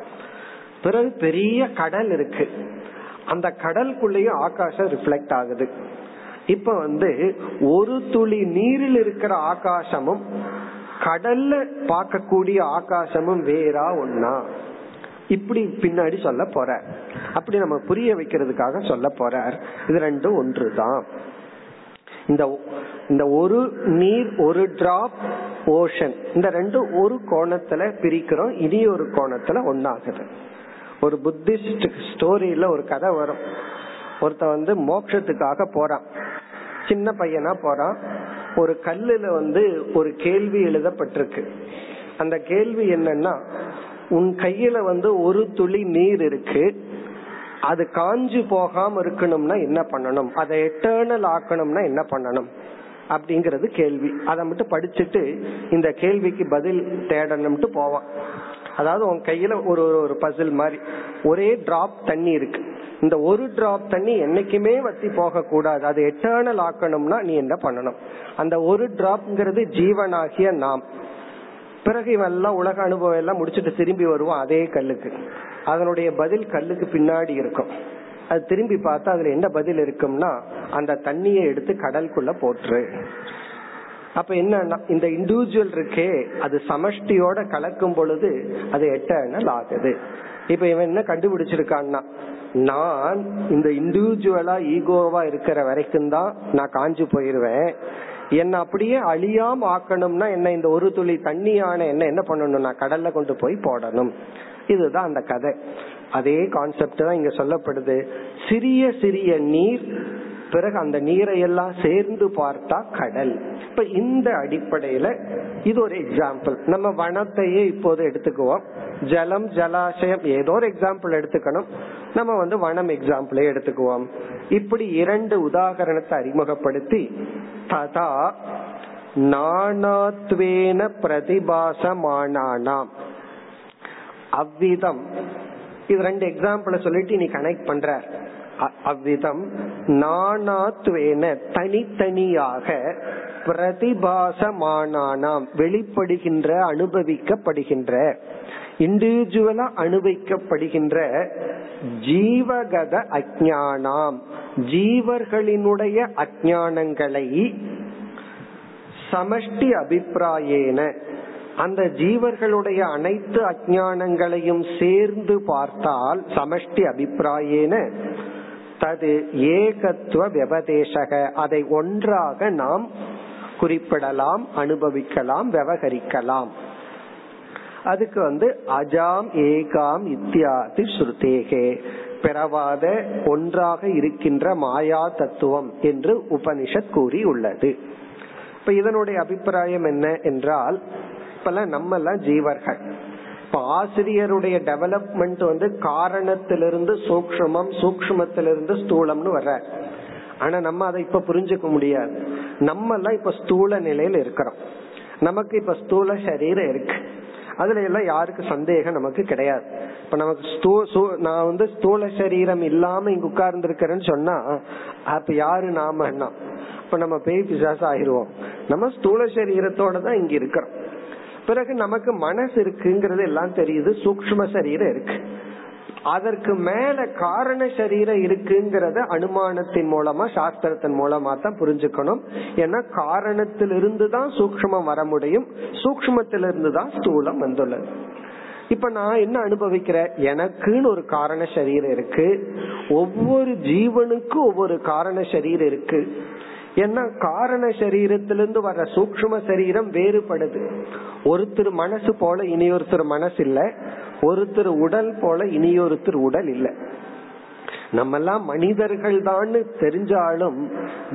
பிறகு பெரிய கடல் இருக்கு, அந்த கடலுக்குள்ளேயும் ஆகாசம் ரிஃப்ளெக்ட் ஆகுது. இப்ப வந்து ஒரு துளி நீரில் இருக்கிற ஆகாசமும் கடல்ல பார்க்கக்கூடிய ஆகாசமும் வேறா ஒன்னா, இப்படி பின்னாடி சொல்ல போற, அப்படி நம்ம புரிய வைக்கிறதுக்காக சொல்ல போற. இது ரெண்டும் ஒன்றுதான். இந்த இந்த ஒரு நீர், ஒரு டிராப் ஓஷன், இந்த ரெண்டும் ஒரு கோணத்துல பிரிக்கிறோம், இனி ஒரு கோணத்துல ஒன்னாகுது. ஒரு புத்திஸ்ட் ஸ்டோரியில ஒரு கதை வரும். ஒருத்த வந்து மோட்சத்துக்காக போறான், சின்ன பையனா போறான். ஒரு கல்லுல வந்து ஒரு கேள்வி எழுதப்பட்டிருக்கு. அந்த கேள்வி என்னன்னா, உன் கையில வந்து ஒரு துளி நீர் இருக்கு, அது காஞ்சு போகாம இருக்கணும்னா என்ன பண்ணணும், அதை எட்டர்னல் ஆக்கணும்னா என்ன பண்ணணும் அப்படிங்கறது கேள்வி. அதை மட்டும் படிச்சுட்டு இந்த கேள்விக்கு பதில் தேடணும்ட்டு போவான். அதாவது உன் கையில ஒரு ஒரு பசில் மாதிரி ஒரே டிராப் தண்ணி இருக்கு, இந்த ஒரு டிராப் தண்ணி என்னைக்குமே வத்தி போக கூடாது, அது எட்டர்னல் ஆக்கணும்னா நீ என்ன பண்ணணும். அந்த ஒரு டிராப்ங்கிறது ஜீவனாகிய நாம். பிறகு இவெல்லாம் உலக அனுபவம் எல்லாம் முடிச்சுட்டு திரும்பி வருவோம் அதே கல்லுக்கு, அதனுடைய பதில் கல்லுக்கு பின்னாடி இருக்கும். அது திரும்பி பார்த்தா அதுல என்ன பதில் இருக்கும்னா, அந்த தண்ணியை எடுத்து கடலுக்குள்ள போட்டுரு. அப்ப என்ன, இந்த இண்டிவிஜுவல் இருக்கே அது சமஷ்டியோட கலக்கும் பொழுது அது எட்டர்னல் ஆகுது. இப்ப இவன் என்ன கண்டுபிடிச்சிருக்கான்னா, நான் இந்த இண்டிவிஜுவலா ஈகோவா இருக்கிற வரைக்கும் தான் நான் காஞ்சு போயிருவேன். என்ன அப்படியே அழியாம ஆக்கணும்னா என்ன, இந்த ஒரு துளி தண்ணியான என்ன என்ன பண்ணணும், நான் கடல்ல கொண்டு போய் போடணும். இதுதான் அந்த கதை. அதே கான்செப்ட் தான் இங்க சொல்லப்படுது. சிறிய சிறிய நீர், பிறகு அந்த நீரை எல்லாம் சேர்ந்து பார்த்தா கடல். இப்ப இந்த அடிப்படையில இது ஒரு எக்ஸாம்பிள். நம்ம வனத்தையே இப்போது எடுத்துக்குவோம், ஜலம் ஜலாசயம் ஏதோ ஒரு எக்ஸாம்பிள் எடுத்துக்கணும். நம்ம வந்து வனம் எக்ஸாம்பிளே எடுத்துக்குவோம். இப்படி இரண்டு உதாகரணத்தை அறிமுகப்படுத்தி, ததா நானாத்வேன பிரதிபாசமானானாம் அவ்விதம், இது ரெண்டு எக்ஸாம்பிளை சொல்லிட்டு நீ கனெக்ட் பண்ற. அவ்விதம் நானாத்வேன தனித்தனியாக, பிரதிபாசமானானாம் வெளிப்படுகின்ற அனுபவிக்கப்படுகின்ற, இண்டிவிஜுவலா அனுபவிக்கப்படுகின்ற, ஜீவகத அஞ்ஞானம் ஜீவர்களினுடைய அஞ்ஞானங்களை, சமஷ்டி அபிப்பிராயேன அந்த ஜீவர்களுடைய அனைத்து அஞ்ஞானங்களையும் சேர்ந்து பார்த்தால், சமஷ்டி அபிப்பிராயேன தது ஏகத்துவ விபதேசக அதை ஒன்றாக நாம் குறிப்பிடலாம், அனுபவிக்கலாம், விவகரிக்கலாம். அதுக்கு வந்து அஜாம் ஏகாம் இத்தியாதி ஸ்ருதேகே பெறவாத ஒன்றாக இருக்கின்ற மாயா தத்துவம் என்று உபனிஷத் கூறி உள்ளது. இப்ப இதனுடைய அபிப்பிராயம் என்ன என்றால், இப்பெல்லாம் நம்ம எல்லாம் ஜீவர்கள். இப்ப ஆசிரியருடைய டெவலப்மெண்ட் வந்து காரணத்திலிருந்து சூக்ஷ்மம், சூக்ஷ்மத்திலிருந்து ஸ்தூலம்னு வர்ற. ஆனா நம்ம அதை இப்ப புரிஞ்சுக்க முடியாது. நம்ம எல்லாம் இப்ப ஸ்தூல நிலையில இருக்கிறோம். நமக்கு இப்ப ஸ்தூல சரீரம் இருக்கு, அதுல எல்லாம் யாருக்கு சந்தேகம் நமக்கு கிடையாது. இப்ப நமக்கு நான் வந்து ஸ்தூல சரீரம் இல்லாம இங்க உட்கார்ந்து இருக்கிறேன்னு சொன்னா, அப்ப யாரு நாம என்ன, இப்ப நம்ம பேய் பிசாசு ஆயிடுவோம். நம்ம ஸ்தூல சரீரத்தோட தான் இங்க இருக்கிறோம். பிறகு நமக்கு மனசு இருக்குங்கிறது எல்லாம் தெரியுது, சூக்ஷ்ம சரீரம் இருக்கு. அதற்கு மேல காரண சரீரம் இருக்குங்கிறத அனுமானத்தின் மூலமா, சாஸ்திரத்தின் மூலமா தான் புரிஞ்சுக்கணும். ஏன்னா காரணத்திலிருந்து தான் சூக்ஷ்மம் வர முடியும், சூக்ஷ்மத்திலிருந்து தான் ஸ்தூலம் வந்துள்ளது. இப்ப நான் என்ன அனுபவிக்கிறேன், எனக்குன்னு ஒரு காரண சரீரம் இருக்கு, ஒவ்வொரு ஜீவனுக்கும் ஒவ்வொரு காரண சரீரம் இருக்கு. ஏன்னா காரண சரீரத்திலிருந்து வர்ற சூக்ஷ்ம சரீரம் வேறுபடுது. ஒருத்தர் மனசு போல இனியொருத்தர் மனசு இல்ல, ஒருத்தர் உடல் போல இனியொருத்தர் உடல் இல்ல. நம்ம எல்லாம் மனிதர்கள் தான் தெரிஞ்சாலும்,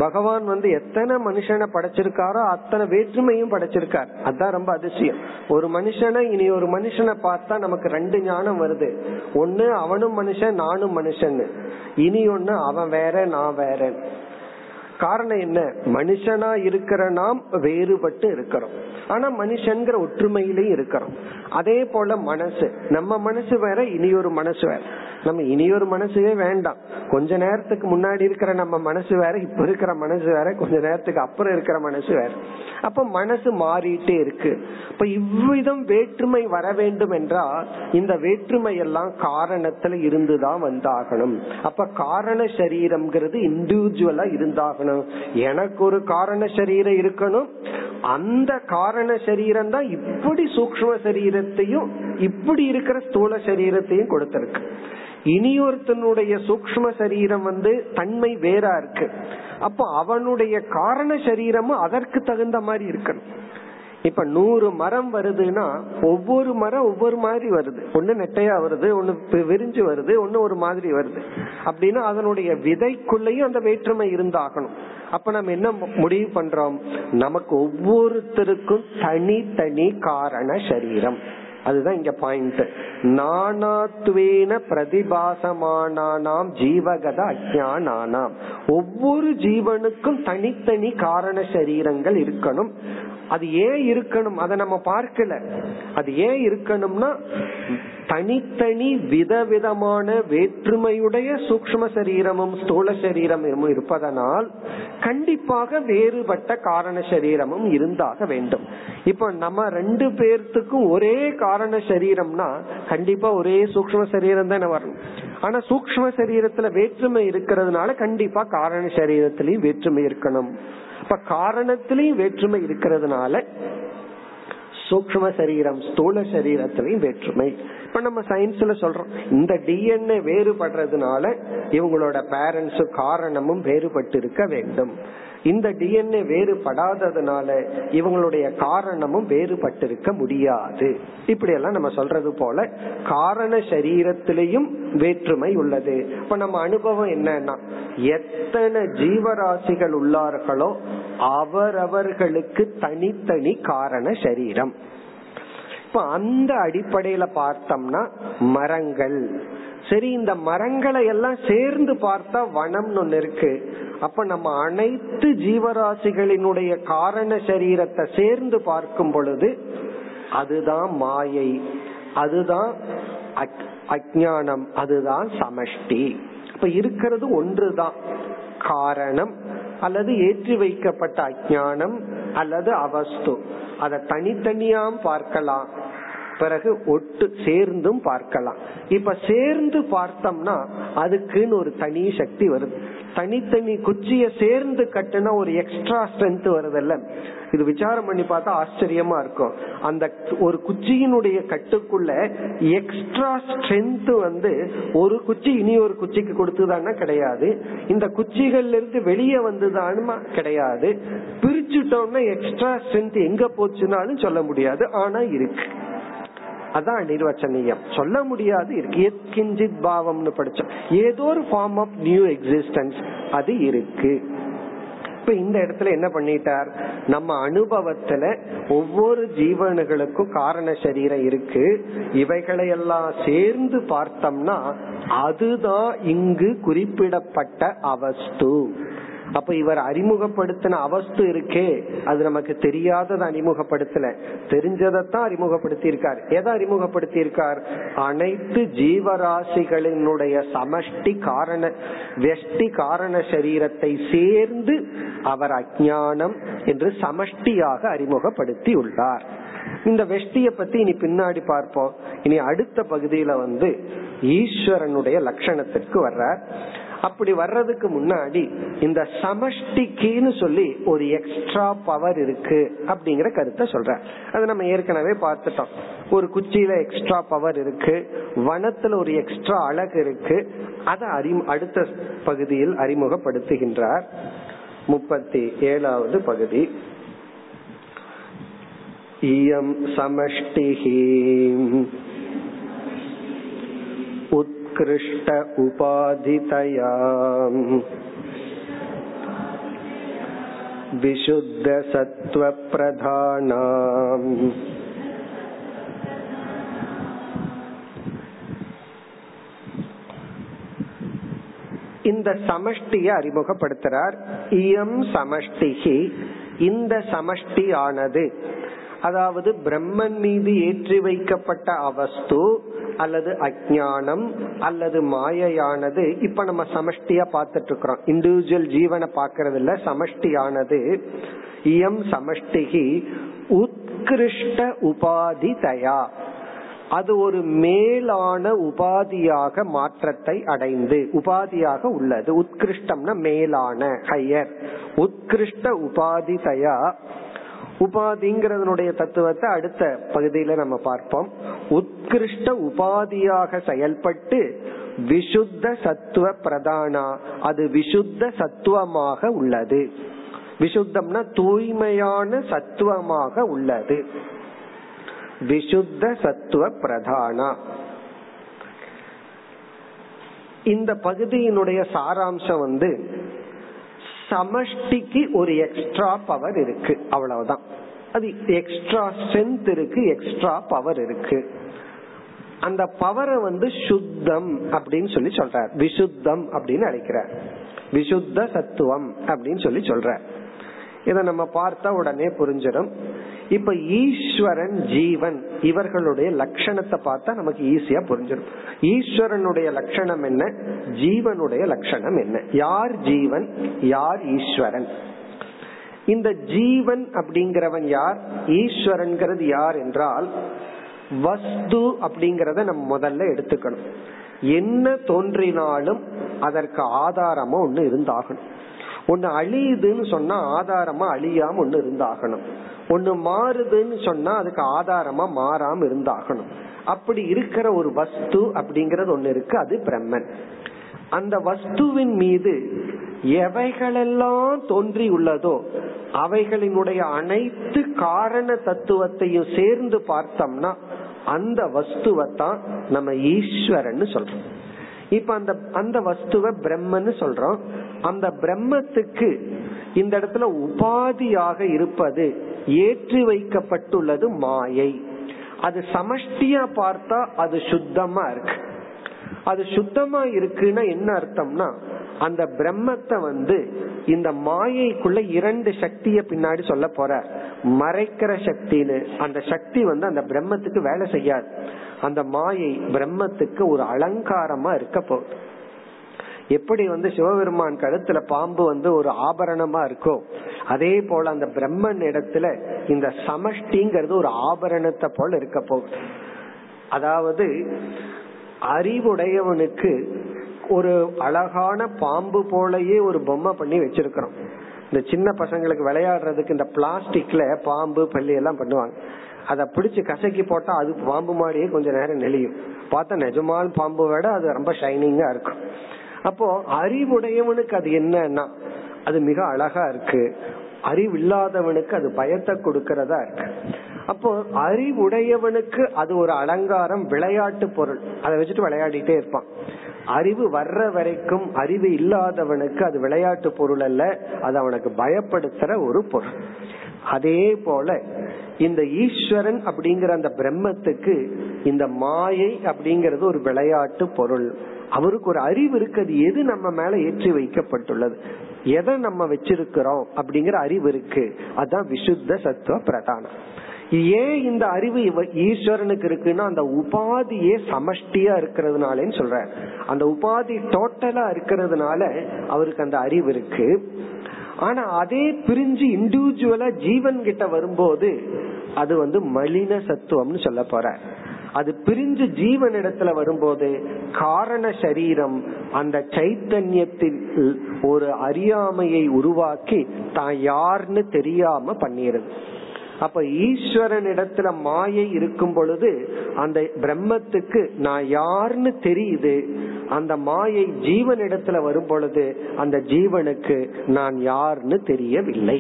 பகவான் வந்து எத்தனை மனுஷனை படைச்சிருக்காரோ அத்தனை வேற்றுமையும் படைச்சிருக்கார். அதான் ரொம்ப அதிசயம். ஒரு மனுஷனை இனி ஒரு மனுஷனை பார்த்தா நமக்கு ரெண்டு ஞானம் வருது. ஒன்னு அவனும் மனுஷன் நானும் மனுஷன், இனி ஒன்னு அவன் வேற நான் வேற. காரணம் என்ன, மனுஷனா இருக்கிற நாம் வேறுபட்டு இருக்கிறோம், ஆனா மனுஷன்கிற ஒற்றுமையிலேயே இருக்கிறோம். அதே போல மனசு, நம்ம மனசு வேற இனியொரு மனசு வேற. நம்ம இனியொரு மனசுவே வேண்டாம், கொஞ்ச நேரத்துக்கு முன்னாடி இருக்கிற நம்ம மனசு வேற, இப்ப இருக்கிற மனசு வேற, கொஞ்ச நேரத்துக்கு அப்புறம் இருக்கிற மனசு வேற. அப்ப மனசு மாறிட்டே இருக்கு. இப்ப இவ்விதம் வேற்றுமை வர வேண்டும் என்றால் இந்த வேற்றுமை எல்லாம் காரணத்துல இருந்துதான் வந்தாகணும். அப்ப காரண சரீரம்ங்கிறது இண்டிவிஜுவலா இருந்தாகணும். எனக்கு ஒரு காரண சரீரம் இருக்கணும், அந்த காரண சரீரம் தான் இப்படி சூக்ஷ்ம சரீரத்தையும் இப்படி இருக்கிற ஸ்தூல சரீரத்தையும் கொடுத்திருக்கு. இனியொருத்தனுடைய சூக்ஷ்ம சரீரம் வந்து தன்மை வேறா இருக்கு. அப்ப அவனுடைய காரண சரீரமும் அதற்கு தகுந்த மாதிரி இருக்கணும். இப்ப நூறு மரம் வருதுன்னா ஒவ்வொரு மரம் ஒவ்வொரு மாதிரி வருது. ஒண்ணு நெட்டையா வருது, ஒண்ணு விரிஞ்சு வருது, ஒண்ணு ஒரு மாதிரி வருது. அப்படின்னா அதனுடைய விதைக்குள்ளேயும் அந்த வேற்றுமை இருந்தாகணும். அப்ப நம்ம என்ன முடிவு பண்றோம், நமக்கு ஒவ்வொருத்தருக்கும் தனித்தனி காரண சரீரம். அதுதான் இங்க பாயிண்ட். நானாத்வேன பிரதிபாசமானானாம் ஜீவகத அஜ்ஞானானாம், ஒவ்வொரு ஜீவனுக்கும் தனித்தனி காரண சரீரங்கள் இருக்கணும். அது ஏன் இருக்கணும் அதை நம்ம பார்க்கல. அது ஏன் இருக்கணும்னா தனித்தனி விதவிதமான வேற்றுமையுடைய சூக்ஷ்ம சரீரமும் ஸ்தூல சரீரமும் இருப்பதனால் கண்டிப்பாக வேறுபட்ட காரண சரீரமும் இருந்தாக வேண்டும். இப்போ நம்ம ரெண்டு பேர்த்துக்கும் ஒரே காரண சரீரம்னா கண்டிப்பா ஒரே சூக்ஷ்ம சரீரம் தானே வரும். ஆனா சூக்ஷ்ம சரீரத்துல வேற்றுமை இருக்கிறதுனால கண்டிப்பா காரண சரீரத்திலையும் வேற்றுமை இருக்கணும். இப்ப காரணத்திலையும் வேற்றுமை இருக்கிறதுனால சூக்ஷ்ம சரீரம் ஸ்தூல சரீரத்திலையும் வேற்றுமை. இப்ப நம்ம சயின்ஸ்ல சொல்றோம், இந்த டிஎன்ஏ வேறுபடுறதுனால இவங்களோட பேரண்ட்ஸ் காரணமும் வேறுபட்டு இருக்க வேண்டும், இந்த டிஎன்ஏ வேறுபடாததுனால இவங்களுடைய காரணமும் வேறுபட்டிருக்க முடியாது. இப்படி எல்லாம் நம்ம சொல்றது போல காரண சரீரத்திலையும் வேற்றுமை உள்ளது. இப்ப நம்ம அனுபவம் என்னன்னா, எத்தனை ஜீவராசிகள் உள்ளார்களோ அவரவர்களுக்கு தனித்தனி காரண சரீரம். இப்ப அந்த அடிப்படையில பார்த்தோம்னா மரங்கள் சரி, இந்த மரங்களை எல்லாம் சேர்ந்து பார்த்தா வனம் ஒண்ணு இருக்கு. அப்ப நம்ம அனைத்து ஜீவராசிகளினுடைய காரண சரீரத்தை சேர்ந்து பார்க்கும் பொழுது அதுதான் மாயை, அதுதான் அஜ்ஞானம், அதுதான் சமஷ்டி. இப்ப இருக்கிறது ஒன்றுதான், காரணம் அல்லது ஏற்றி வைக்கப்பட்ட அஜ்ஞானம் அல்லது அவஸ்து. அதை தனித்தனியாம் பார்க்கலாம், பிறகு ஒட்டு சேர்ந்தும் பார்க்கலாம். இப்ப சேர்ந்து பார்த்தோம்னா அதுக்குன்னு ஒரு தனி சக்தி வருது. தனித்தனி குச்சிய சேர்ந்து கட்டுனா ஒரு எக்ஸ்ட்ரா ஸ்ட்ரென்த் வருதுல்ல. இது விசாரம் பண்ணி பார்த்தா ஆச்சரியமா இருக்கும். அந்த ஒரு குச்சியினுடைய கட்டுக்குள்ள எக்ஸ்ட்ரா ஸ்ட்ரென்த் வந்து ஒரு குச்சி இனி ஒரு குச்சிக்கு கொடுத்துதான்னா கிடையாது, இந்த குச்சிகள்ல இருந்து வெளியே வந்துதானுமா கிடையாது, பிரிச்சுட்டோம்னா எக்ஸ்ட்ரா ஸ்ட்ரென்த் எங்க போச்சுனாலும் சொல்ல முடியாது. ஆனா இருக்கு, அதான் நிர்வச்சனியம். சொல்ல முடியாது இருக்கு, கிஞ்சித் பாவம்னு படிச்சோம், ஏதோ ஒரு ஃபார்ம் ஆஃப் நியூ எக்ஸிஸ்டன்ஸ் அது இருக்கு. இப்ப இந்த இடத்துல என்ன பண்ணிட்டார், நம்ம அனுபவத்துல ஒவ்வொரு ஜீவனுகளுக்கும் காரண சரீரம் இருக்கு, இவைகளையெல்லாம் சேர்ந்து பார்த்தோம்னா அதுதான் இங்கு குறிப்பிடப்பட்ட அவஸ்து. அப்ப இவர் அறிமுகப்படுத்தின அவஸ்து இருக்கே அது நமக்கு தெரியாததை அறிமுகப்படுத்தல, தெரிஞ்சதான் அறிமுகப்படுத்தி இருக்கார். எதை அறிமுகப்படுத்தி இருக்கார், அனைத்து ஜீவராசிகளினுடைய சமஷ்டி காரண வெஷ்டி காரண சரீரத்தை சேர்ந்து அவர் அஜ்ஞானம் என்று சமஷ்டியாக அறிமுகப்படுத்தி உள்ளார். இந்த வெஷ்டிய பத்தி இனி பின்னாடி பார்ப்போம். இனி அடுத்த பகுதியில வந்து ஈஸ்வரனுடைய லட்சணத்திற்கு வர்றார். அப்படி வர்றதுக்கு முன்னாடி இந்த சமஷ்டிக்குன்னு சொல்லி ஒரு எக்ஸ்ட்ரா பவர் இருக்கு அப்படிங்கிற கருத்தை சொல்ற. அது நம்ம ஏற்கனவே பார்த்துட்டோம். ஒரு குச்சியில எக்ஸ்ட்ரா பவர் இருக்கு, வனத்துல ஒரு எக்ஸ்ட்ரா அழகு இருக்கு. அதை அறி அடுத்த பகுதியில் அறிமுகப்படுத்துகின்றார். முப்பத்தி ஏழாவது பகுதி. இயம் சமஷ்டிஹி உத்கிருஷ்ட உபாதிதயா விசுத்த சத்வ பிரதானம். இந்த சமஷ்டியை அறிமுகப்படுத்துறார். இயம் சமஷ்டிஹி, இந்த சமஷ்டியானது, அதாவது பிரம்மன் மீது ஏற்றி வைக்கப்பட்ட அவஸ்து அல்லது அஜானம் அல்லது மாயையானது, இப்ப நம்ம சமஷ்டியா பார்த்துட்டு இருக்கிறோம். இண்டிவிஜுவல் ஜீவனை பாக்கிறது இல்ல, சமஷ்டியானது. இயம் சமஷ்டிகி உத்கிருஷ்ட உபாதி தயா, அது ஒரு மேலான உபாதியாக மாற்றத்தை அடைந்து உபாதியாக உள்ளது. உத்கிருஷ்டம்னா மேலான, ஹையர். உத்கிருஷ்ட உபாதி தயா, உபாதிங்கிறதனுடைய தத்துவத்தை அடுத்த பகுதியில நம்ம பார்ப்போம். உத்கிருஷ்ட உபாதியாக செயல்பட்டு விசுத்த சத்துவ பிரதானா, அது விசுத்த சத்துவமாக உள்ளது. விசுத்தம்னா தூய்மையான சத்துவமாக உள்ளது. விசுத்த சத்துவ பிரதானா. இந்த பகுதியினுடைய சாராம்சம் வந்து சமஷ்டிக்கு ஒரு எக்ஸ்ட்ரா பவர் இருக்கு, அவ்வளவுதான். அது எக்ஸ்ட்ரா ஸ்ட்ரென்த் இருக்கு, எக்ஸ்ட்ரா பவர் இருக்கு. அந்த பவரை வந்து சுத்தம் அப்படின்னு சொல்லி சொல்றார், விசுத்தம் அப்படின்னு அழைக்கிறார், விசுத்த சத்துவம் அப்படின்னு சொல்லி சொல்றார். இத நம்ம பார்த்தா உடனே புரிஞ்சிடும். இப்ப ஈஸ்வரன், ஜீவன், இவர்களுடைய லட்சணத்தை பார்த்தா நமக்கு ஈஸியா புரிஞ்சிடும். ஈஸ்வரனுடைய லட்சணம் என்ன, ஜீவனுடைய லட்சணம் என்ன, யார் ஜீவன் யார் ஈஸ்வரன். இந்த ஜீவன் அப்படிங்கிறவன் யார், ஈஸ்வரன்கிறது யார் என்றால் வஸ்து அப்படிங்கறத நம்ம முதல்ல எடுத்துக்கணும். என்ன தோன்றினாலும் அதற்கு ஆதாரமா ஒண்ணு இருந்தாகணும். ஒன்னு அழியுதுன்னு சொன்னா ஆதாரமா அழியாம ஒண்ணு இருந்தாகணும். ஒன்னு மாறுதுன்னு சொன்னா அதுக்கு ஆதாரமா மாறாம இருந்தாகணும். அப்படி இருக்கிற ஒரு வஸ்து அப்படிங்கறது ஒண்ணு இருக்கு, அது பிரம்மன். அந்த வஸ்துவின் மீது எவைகளெல்லாம் தோன்றி உள்ளதோ அவைகளினுடைய அனைத்து காரண தத்துவத்தையும் சேர்ந்து பார்த்தோம்னா அந்த வஸ்துவத்தான் நம்ம ஈஸ்வரன்னு சொல்றோம். இப்ப அந்த அந்த வஸ்துவ பிரம்மன்னு சொல்றோம். அந்த பிரம்மத்துக்கு இந்த இடத்துல உபாதியாக இருப்பது, ஏற்றி வைக்கப்பட்டுள்ளது மாயை. அது சமஷ்டியா பார்த்தா அது சுத்தமா இருக்கு. அது சுத்தமா இருக்குன்னா என்ன அர்த்தம்னா, அந்த பிரம்மத்தை வந்து இந்த மாயைக்குள்ள இரண்டு சக்திய பின்னாடி சொல்ல போற, மறைக்கிற சக்தின்னு. அந்த சக்தி வந்து அந்த பிரம்மத்துக்கு வேலை செய்யாது. அந்த மாயை பிரம்மத்துக்கு ஒரு அலங்காரமா இருக்க போகுது. எப்படி வந்து சிவபெருமான் கழுத்துல பாம்பு வந்து ஒரு ஆபரணமா இருக்கோ அதே போல அந்த பிரம்மன் இடத்துல இந்த சமஷ்டிங்கிறது ஒரு ஆபரணத்தை போல இருக்க போகுது. அதாவது அறிவுடையவனுக்கு ஒரு அழகான பாம்பு போலயே ஒரு பொம்மை பண்ணி வச்சிருக்கிறோம். இந்த சின்ன பசங்களுக்கு விளையாடுறதுக்கு இந்த பிளாஸ்டிக்ல பாம்பு பள்ளி எல்லாம் பண்ணுவாங்க. அதை பிடிச்சு கசக்கி போட்டா அது பாம்பு மாதிரியே கொஞ்ச நேரம் நெளியும். பார்த்தா நிஜமான பாம்பு விட அது ரொம்ப ஷைனிங்கா இருக்கும். அப்போ அறிவுடையவனுக்கு அது என்னன்னா அது மிக அழகா இருக்கு, அறிவில்லாதவனுக்கு அது பயத்தை கொடுக்கறதா இருக்கு. அப்போ அறிவுடையவனுக்கு அது ஒரு அலங்காரம், விளையாட்டு பொருள், அதை வச்சுட்டு விளையாடிட்டே இருப்பான். அறிவு வர்ற வரைக்கும் அறிவு இல்லாதவனுக்கு அது விளையாட்டு பொருள் அல்ல, அது அவனுக்கு பயப்படுத்துற ஒரு பொருள். அதே போல இந்த ஈஸ்வரன் அப்படிங்கிற அந்த பிரம்மத்துக்கு இந்த மாயை அப்படிங்கறது ஒரு விளையாட்டு பொருள். அவருக்கு ஒரு அறிவு இருக்குது, எது நம்ம மேல ஏற்றி வைக்கப்பட்டுள்ளது, எதை நம்ம வச்சிருக்கிறோம் அப்படிங்கிற அறிவு இருக்கு. அதான் விசுத்த சத்துவ பிரதானம். ஏன் இந்த அறிவு ஈஸ்வரனுக்கு இருக்குன்னா, அந்த உபாதியே சமஷ்டியா இருக்கிறதுனாலன்னு சொல்ற. அந்த உபாதி டோட்டலா இருக்கிறதுனால அவருக்கு அந்த அறிவு இருக்கு. ஆனா அதே பிரிஞ்சு இண்டிவிஜுவலா ஜீவன் கிட்ட வரும்போது அது வந்து மலின சத்துவம்னு சொல்ல போற. அது பிரிஞ்சு ஜீவன் இடத்துல வரும்போது காரண சரீரம் அந்த சைத்தன்யத்தில் ஒரு அறியாமையை உருவாக்கி தான் யாருன்னு தெரியாம பண்ணிடுது. அப்ப ஈஸ்வரன் இடத்துல மாயை இருக்கும் பொழுது அந்த பிரம்மத்துக்கு நான் யாருன்னு தெரியுது. அந்த மாயை ஜீவன் இடத்துல வரும் பொழுது அந்த ஜீவனுக்கு நான் யாருன்னு தெரியவில்லை.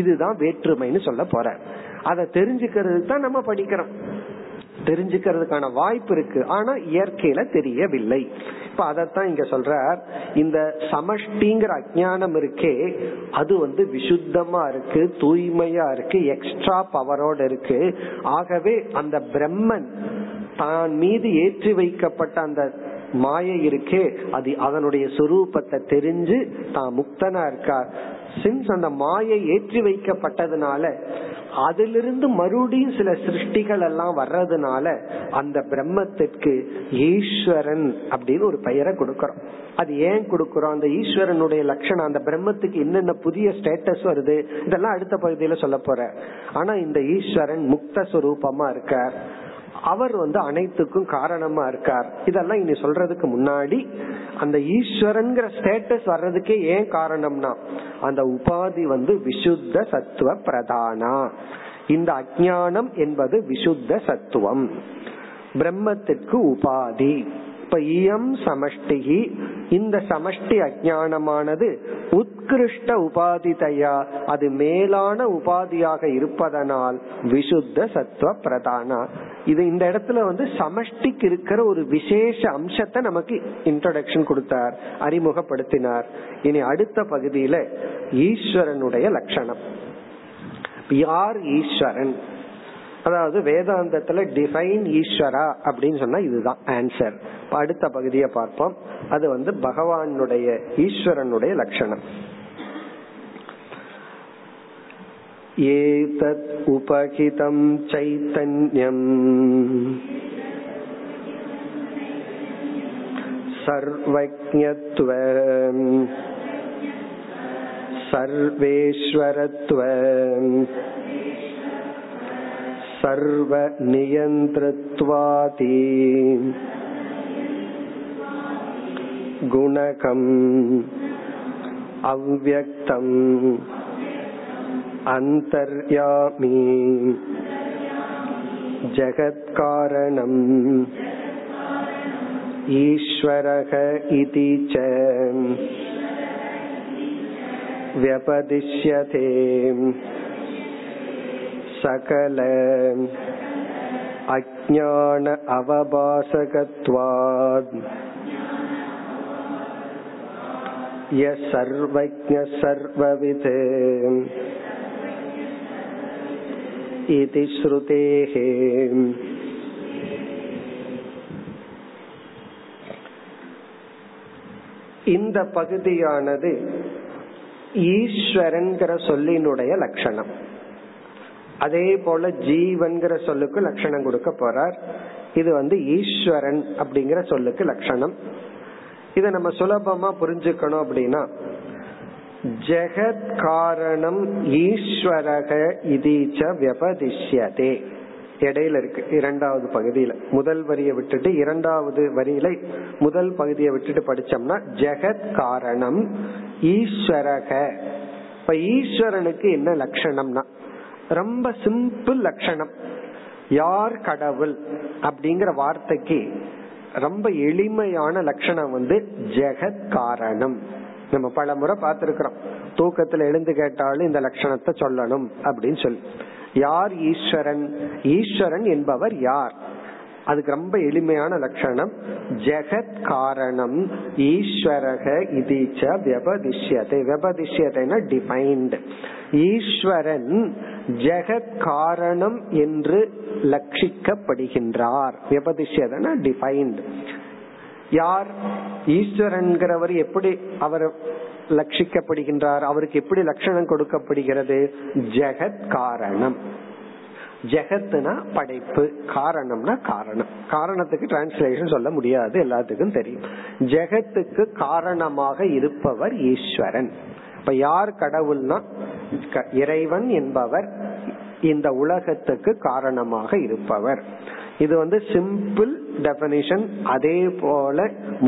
இதுதான் வேற்றுமைன்னு சொல்ல போற. அதை தெரிஞ்சுக்கிறது தான் நம்ம படிக்கிறோம். தெரிஞ்சுக்கிறதுக்கான வாய்ப்பு இருக்கு, ஆனா இயற்கையில தெரியவில்லை. இப்ப அதத்தான் இங்க சொல்ற. இந்த சமஷ்டிங்கிற அஞ்ஞானம் இருக்கே அது வந்து விசுத்தமா இருக்கு, தூய்மையா இருக்கு, எக்ஸ்ட்ரா பவரோட இருக்கு. ஆகவே அந்த பிரம்மன் தான் மீது ஏற்றி வைக்கப்பட்ட அந்த மாயை இருக்கே அது அதனுடைய சுரூபத்தை தெரிஞ்சு தான் முக்தனா இருக்கார். சின்ஸ் அந்த மாயை ஏற்றி வைக்கப்பட்டதுனால அதிலிருந்து மறுபடியும் சில சிருஷ்டிகள் எல்லாம் வர்றதுனால அந்த பிரம்மத்திற்கு ஈஸ்வரன் அப்படின்னு ஒரு பெயரை கொடுக்கிறோம். அது ஏன் கொடுக்கிறோம்? அந்த ஈஸ்வரனுடைய லட்சணம், அந்த பிரம்மத்துக்கு என்னென்ன புதிய ஸ்டேட்டஸ் வருது, இதெல்லாம் அடுத்த பகுதியில சொல்ல போற. ஆனா இந்த ஈஸ்வரன் முக்த சுரூபமா இருக்கார், அவர் வந்து அனைத்துக்கும் காரணமா இருக்கார். இதெல்லாம் இனி சொல்றதுக்கு முன்னாடி அந்த ஈஸ்வரன்கிற ஸ்டேட்டஸ் வர்றதுக்கே ஏன் காரணம்னா அந்த உபாதி வந்து விசுத்த சத்துவ பிரதானா. இந்த அஞ்ஞானம் என்பது விசுத்த சத்துவம், பிரம்மத்திற்கு உபாதி. இப்ப இயம் சமஷ்டி, இந்த சமஷ்டி அஞ்ஞானமானது உத்கிருஷ்ட உபாதி தயா, அது மேலான உபாதியாக இருப்பதனால் விசுத்த சத்துவ பிரதானா. இது இந்த இடத்துல வந்து சமஷ்டிக்கு இருக்கிற ஒரு விசேஷ அம்சத்தை நமக்கு இன்ட்ரோடக்ஷன் கொடுத்தார், அறிமுகப்படுத்தினார். இனி அடுத்த பகுதியில ஈஸ்வரனுடைய லட்சணம், யார் ஈஸ்வரன், அதாவது வேதாந்தத்துல டிஃபைன் ஈஸ்வரா அப்படின்னு சொன்னா இதுதான் ஆன்சர். அடுத்த பகுதியை பார்ப்போம். அது வந்து பகவானுடைய ஈஸ்வரனுடைய லட்சணம். ஏதத் உபகிதம் சைதன்யம் சர்வஜ்ஞத்வம் சர்வேஸ்வரத்வம் சர்வநியந்திரத்வாதி குணகம் அவ்யக்தம் அந்தர்யாமி ஜகத்காரணம் ஈஸ்வரஹ இதி ச வ்யபதிஷ்யதே சகல அஜ்ஞான அவபாசகத்வாத் ய சர்வஜ்ஞ சர்வவிதே இதி ஸ்ருதேஹே. இந்த பகுதியானது ஈஸ்வரன்கிற சொல்லினுடைய லட்சணம். அதே போல ஜீவன்கிற சொல்லுக்கு லட்சணம் கொடுக்க போறார். இது வந்து ஈஸ்வரன் அப்படிங்கிற சொல்லுக்கு லட்சணம். இத நம்ம சுலபமா புரிஞ்சுக்கணும் அப்படின்னா ஜெகத் காரணம் ஈஸ்வரக இதீச்ச வியபதிஷ்யதே. இடையில இருக்கு இரண்டாவது பகுதியில, முதல் வரியை விட்டுட்டு இரண்டாவது வரியில முதல் பகுதியை விட்டுட்டு படிச்சோம்னா ஜெகத் காரணம் ஈஸ்வரக. இப்ப ஈஸ்வரனுக்கு என்ன லட்சணம்னா ரொம்ப சிம்பிள் லட்சணம். யார் கடவுள் அப்படிங்கிற வார்த்தைக்கு ரொம்ப எளிமையான லட்சணம் வந்து ஜெகத் காரணம். நம்ம பல முறை பார்த்திருக்கிறோம், தூக்கத்துல எழுந்து கேட்டாலும் இந்த லட்சணத்தை சொல்லணும் அப்படின்னு சொல்லி. யார் ஈஸ்வரன், ஈஸ்வரன் என்பவர் யார், அதுக்கு ரொம்ப எளிமையான லட்சணம் ஜெகத் காரணம் ஈஸ்வரக இதீச்ச வியபதிஷ்யதே. வியபதிஷ்யதேனா டிஃபைன்ட். ஈஸ்வரன் ஜெகத் காரணம் என்று லட்சிக்கப்படுகின்றார். வியபதிஷ்யதேனா டிஃபைன்ட். யார் ஈஸ்வரன்கிறவர், எப்படி அவர் லட்சிக்கப்படுகின்றார், அவருக்கு எப்படி லட்சணம் கொடுக்கப்படுகிறது, ஜெகத் காரணம். ஜெகத்னா படைப்பு, காரணம்னா காரணம். காரணத்துக்கு டிரான்ஸ்லேஷன் சொல்ல முடியாது, எல்லாத்துக்கும் தெரியும். ஜெகத்துக்கு காரணமாக இருப்பவர் ஈஸ்வரன். இப்ப யார் கடவுள்னா இறைவன் என்பவர் இந்த உலகத்துக்கு காரணமாக இருப்பவர். இது வந்து சிம்பிள் டெபினிஷன், அதே போல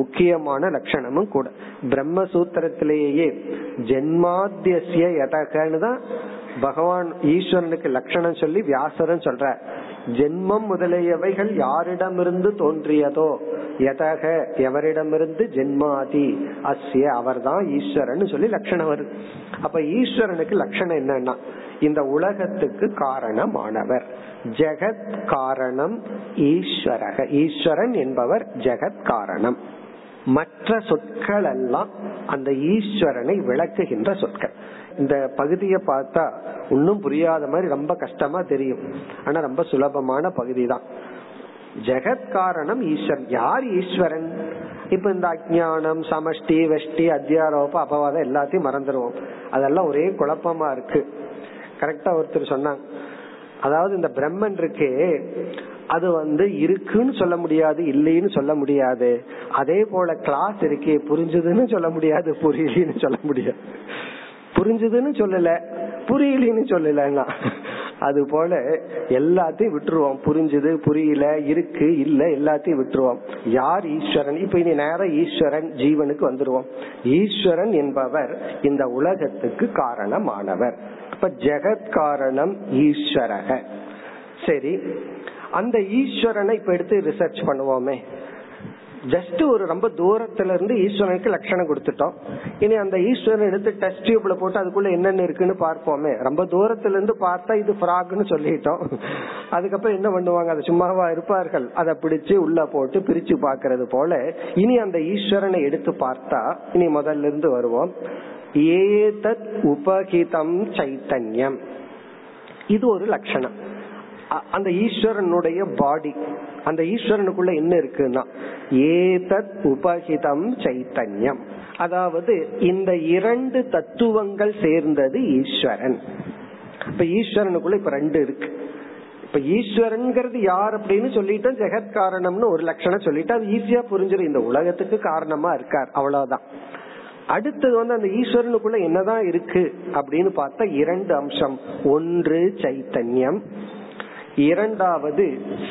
முக்கியமான லட்சணமும் கூட. பிரம்மசூத்திரத்திலேயே ஜென்மாத்யஸ்ய யதகன்னு தான் பகவான் ஈஸ்வரனுக்கு லட்சணம் சொல்லி வியாசரன் சொல்ற, ஜென்மம் முதலியவைகள் யாரிடமிருந்து தோன்றியதோ, யதக எவரிடமிருந்து, ஜென்மாதி அஸ்ய அவர்தான் ஈஸ்வரன் சொல்லி லட்சணம் வருது. அப்ப ஈஸ்வரனுக்கு லட்சணம் என்னன்னா இந்த உலகத்துக்கு காரணமானவர், ஜெகத் காரணம் ஈஸ்வரக. ஈஸ்வரன் என்பவர் ஜெகத் காரணம். மற்ற சொற்கள் எல்லாம் அந்த ஈஸ்வரனை விளக்குகின்ற சொற்கள். இந்த பகுதியை பார்த்தா இன்னும் புரியாத மாதிரி ரொம்ப கஷ்டமா தெரியும், ஆனா ரொம்ப சுலபமான பகுதி தான். ஜெகத் காரணம் ஈஸ்வரன். யார் ஈஸ்வரன்? இப்ப இந்த அஞ்ஞானம், சமஷ்டி, வெஷ்டி, அத்தியாரோப, அபவாதம் எல்லாத்தையும் மறந்துடுவோம். அதெல்லாம் ஒரே குழப்பமா இருக்கு. கரெக்டா ஒருத்தர் சொன்னாங்க, அதாவது இந்த பிரம்மன் இருக்கே அது வந்து இருக்குன்னு சொல்ல முடியாது, இல்லைன்னு சொல்ல முடியாது. அதே போல கிளாஸ் இருக்கே புரிஞ்சதுன்னு சொல்ல முடியாது, புரியலன்னு சொல்ல முடியாது. புரிஞ்சதுன்னு சொல்லல, புரியலன்னு சொல்லலன்னா அது போல எல்லாத்தையும் விட்டுருவோம். புரிஞ்சது, புரியல, இருக்கு, இல்ல எல்லாத்தையும் விட்டுருவோம். யார் ஈஸ்வரன்? இப்ப இனி நேர ஈஸ்வரன் ஜீவனுக்கு வந்துருவோம். ஈஸ்வரன் என்பவர் இந்த உலகத்துக்கு காரணமானவர். இப்ப ஜெகத் காரணம் ஈஸ்வரக. சரி, அந்த ஈஸ்வரனை இப்ப எடுத்து ரிசர்ச் பண்ணுவோமே. ஜஸ்ட் ஒரு ரொம்ப தூரத்துல இருந்து ஈஸ்வரனுக்கு லட்சணம் கொடுத்துட்டோம். இனி அந்த ஈஸ்வரன் எடுத்து டெஸ்ட் டியூப்ல போட்டு அதுக்குள்ள என்னென்ன இருக்குன்னு பார்ப்போமே. ரொம்ப தூரத்துல இருந்து பார்த்தா இது ஃப்ராக்னு சொல்லிட்டோம். அதுக்கப்புறம் என்ன பண்ணுவாங்க, அது சும்மாவா இருப்பார்கள்? அதை பிடிச்சு உள்ள போட்டு பிரிச்சு பாக்குறது போல இனி அந்த ஈஸ்வரனை எடுத்து பார்த்தா, இனி முதல்ல இருந்து வருவோம். ஏதத் உபகிதம் சைத்தன்யம், இது ஒரு லட்சணம். அந்த ஈஸ்வரனுடைய பாடி, அந்த ஈஸ்வரனுக்குள்ள என்ன இருக்குன்னா ஏதத் உபகிதம் சைத்தன்யம், அதாவது இந்த இரண்டு தத்துவங்கள் சேர்ந்தது ஈஸ்வரன். இப்ப ஈஸ்வரனுக்குள்ள இப்ப ரெண்டு இருக்கு. இப்ப ஈஸ்வரன்ங்கிறது யார் அப்படின்னு சொல்லிட்டு ஜெகத் காரணம்னு ஒரு லட்சணம் சொல்லிட்டு அது ஈஸியா புரிஞ்சிடும், இந்த உலகத்துக்கு காரணமா இருக்கார், அவ்வளவுதான். அடுத்தது வந்து அந்த ஈஸ்வரனுக்குள்ள என்னதான் இருக்கு அப்படின்னு பார்த்தா இரண்டு அம்சம். ஒன்று சைத்தன்யம், இரண்டாவது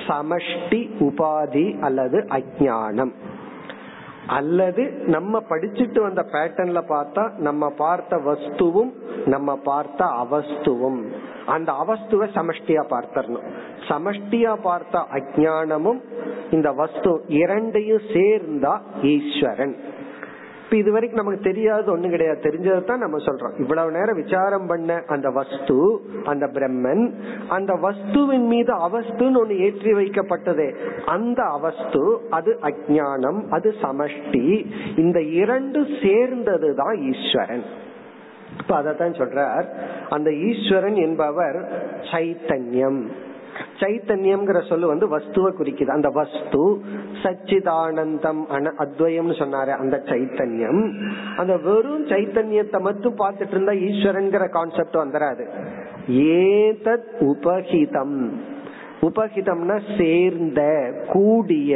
சமஷ்டி உபாதி அல்லது அஞ்ஞானம். அல்லது நம்ம படிச்சுட்டு வந்த பேட்டர்ன்ல பார்த்தா நம்ம பார்த்த வஸ்துவும் நம்ம பார்த்த அவஸ்துவும், அந்த அவஸ்துவை சமஷ்டியா பார்த்தரணும். சமஷ்டியா பார்த்த அஞ்ஞானமும் இந்த வஸ்து இரண்டையும் சேர்ந்தா ஈஸ்வரன். இப்ப இது வரைக்கும் நமக்கு தெரியாதது ஒண்ணு கிடையாது, தெரிஞ்சதான் நம்ம சொல்றோம். இவ்வளவு நேரம் விசாரம் பண்ண அந்த வஸ்து, அந்த பிரம்மன், அந்த வஸ்துவின் மீது அவஸ்துன்னு ஒண்ணு ஏற்றி வைக்கப்பட்டதே அந்த அவஸ்து, அது அஞ்ஞானம், அது சமஷ்டி. இந்த இரண்டு சேர்ந்ததுதான் ஈஸ்வரன். இப்ப அதத்தான் சொல்றார், அந்த ஈஸ்வரன் என்பவர் சைத்தன்யம். சைத்தன்யம்ங்கிற சொல்லு வந்து வஸ்துவை குறிக்குது. அந்த வஸ்து சச்சிதானந்தம் அத்வயம்னு சொன்னாரு, அந்த சைத்தன்யம். அந்த வெறும் சைத்தன்யத்தை மட்டும் பார்த்துட்டு இருந்தா ஈஸ்வரன்கிற கான்செப்ட் வந்துடாது. ஏதத் உபஹிதம், உபஹிதம்னா சேர்ந்த, கூடிய.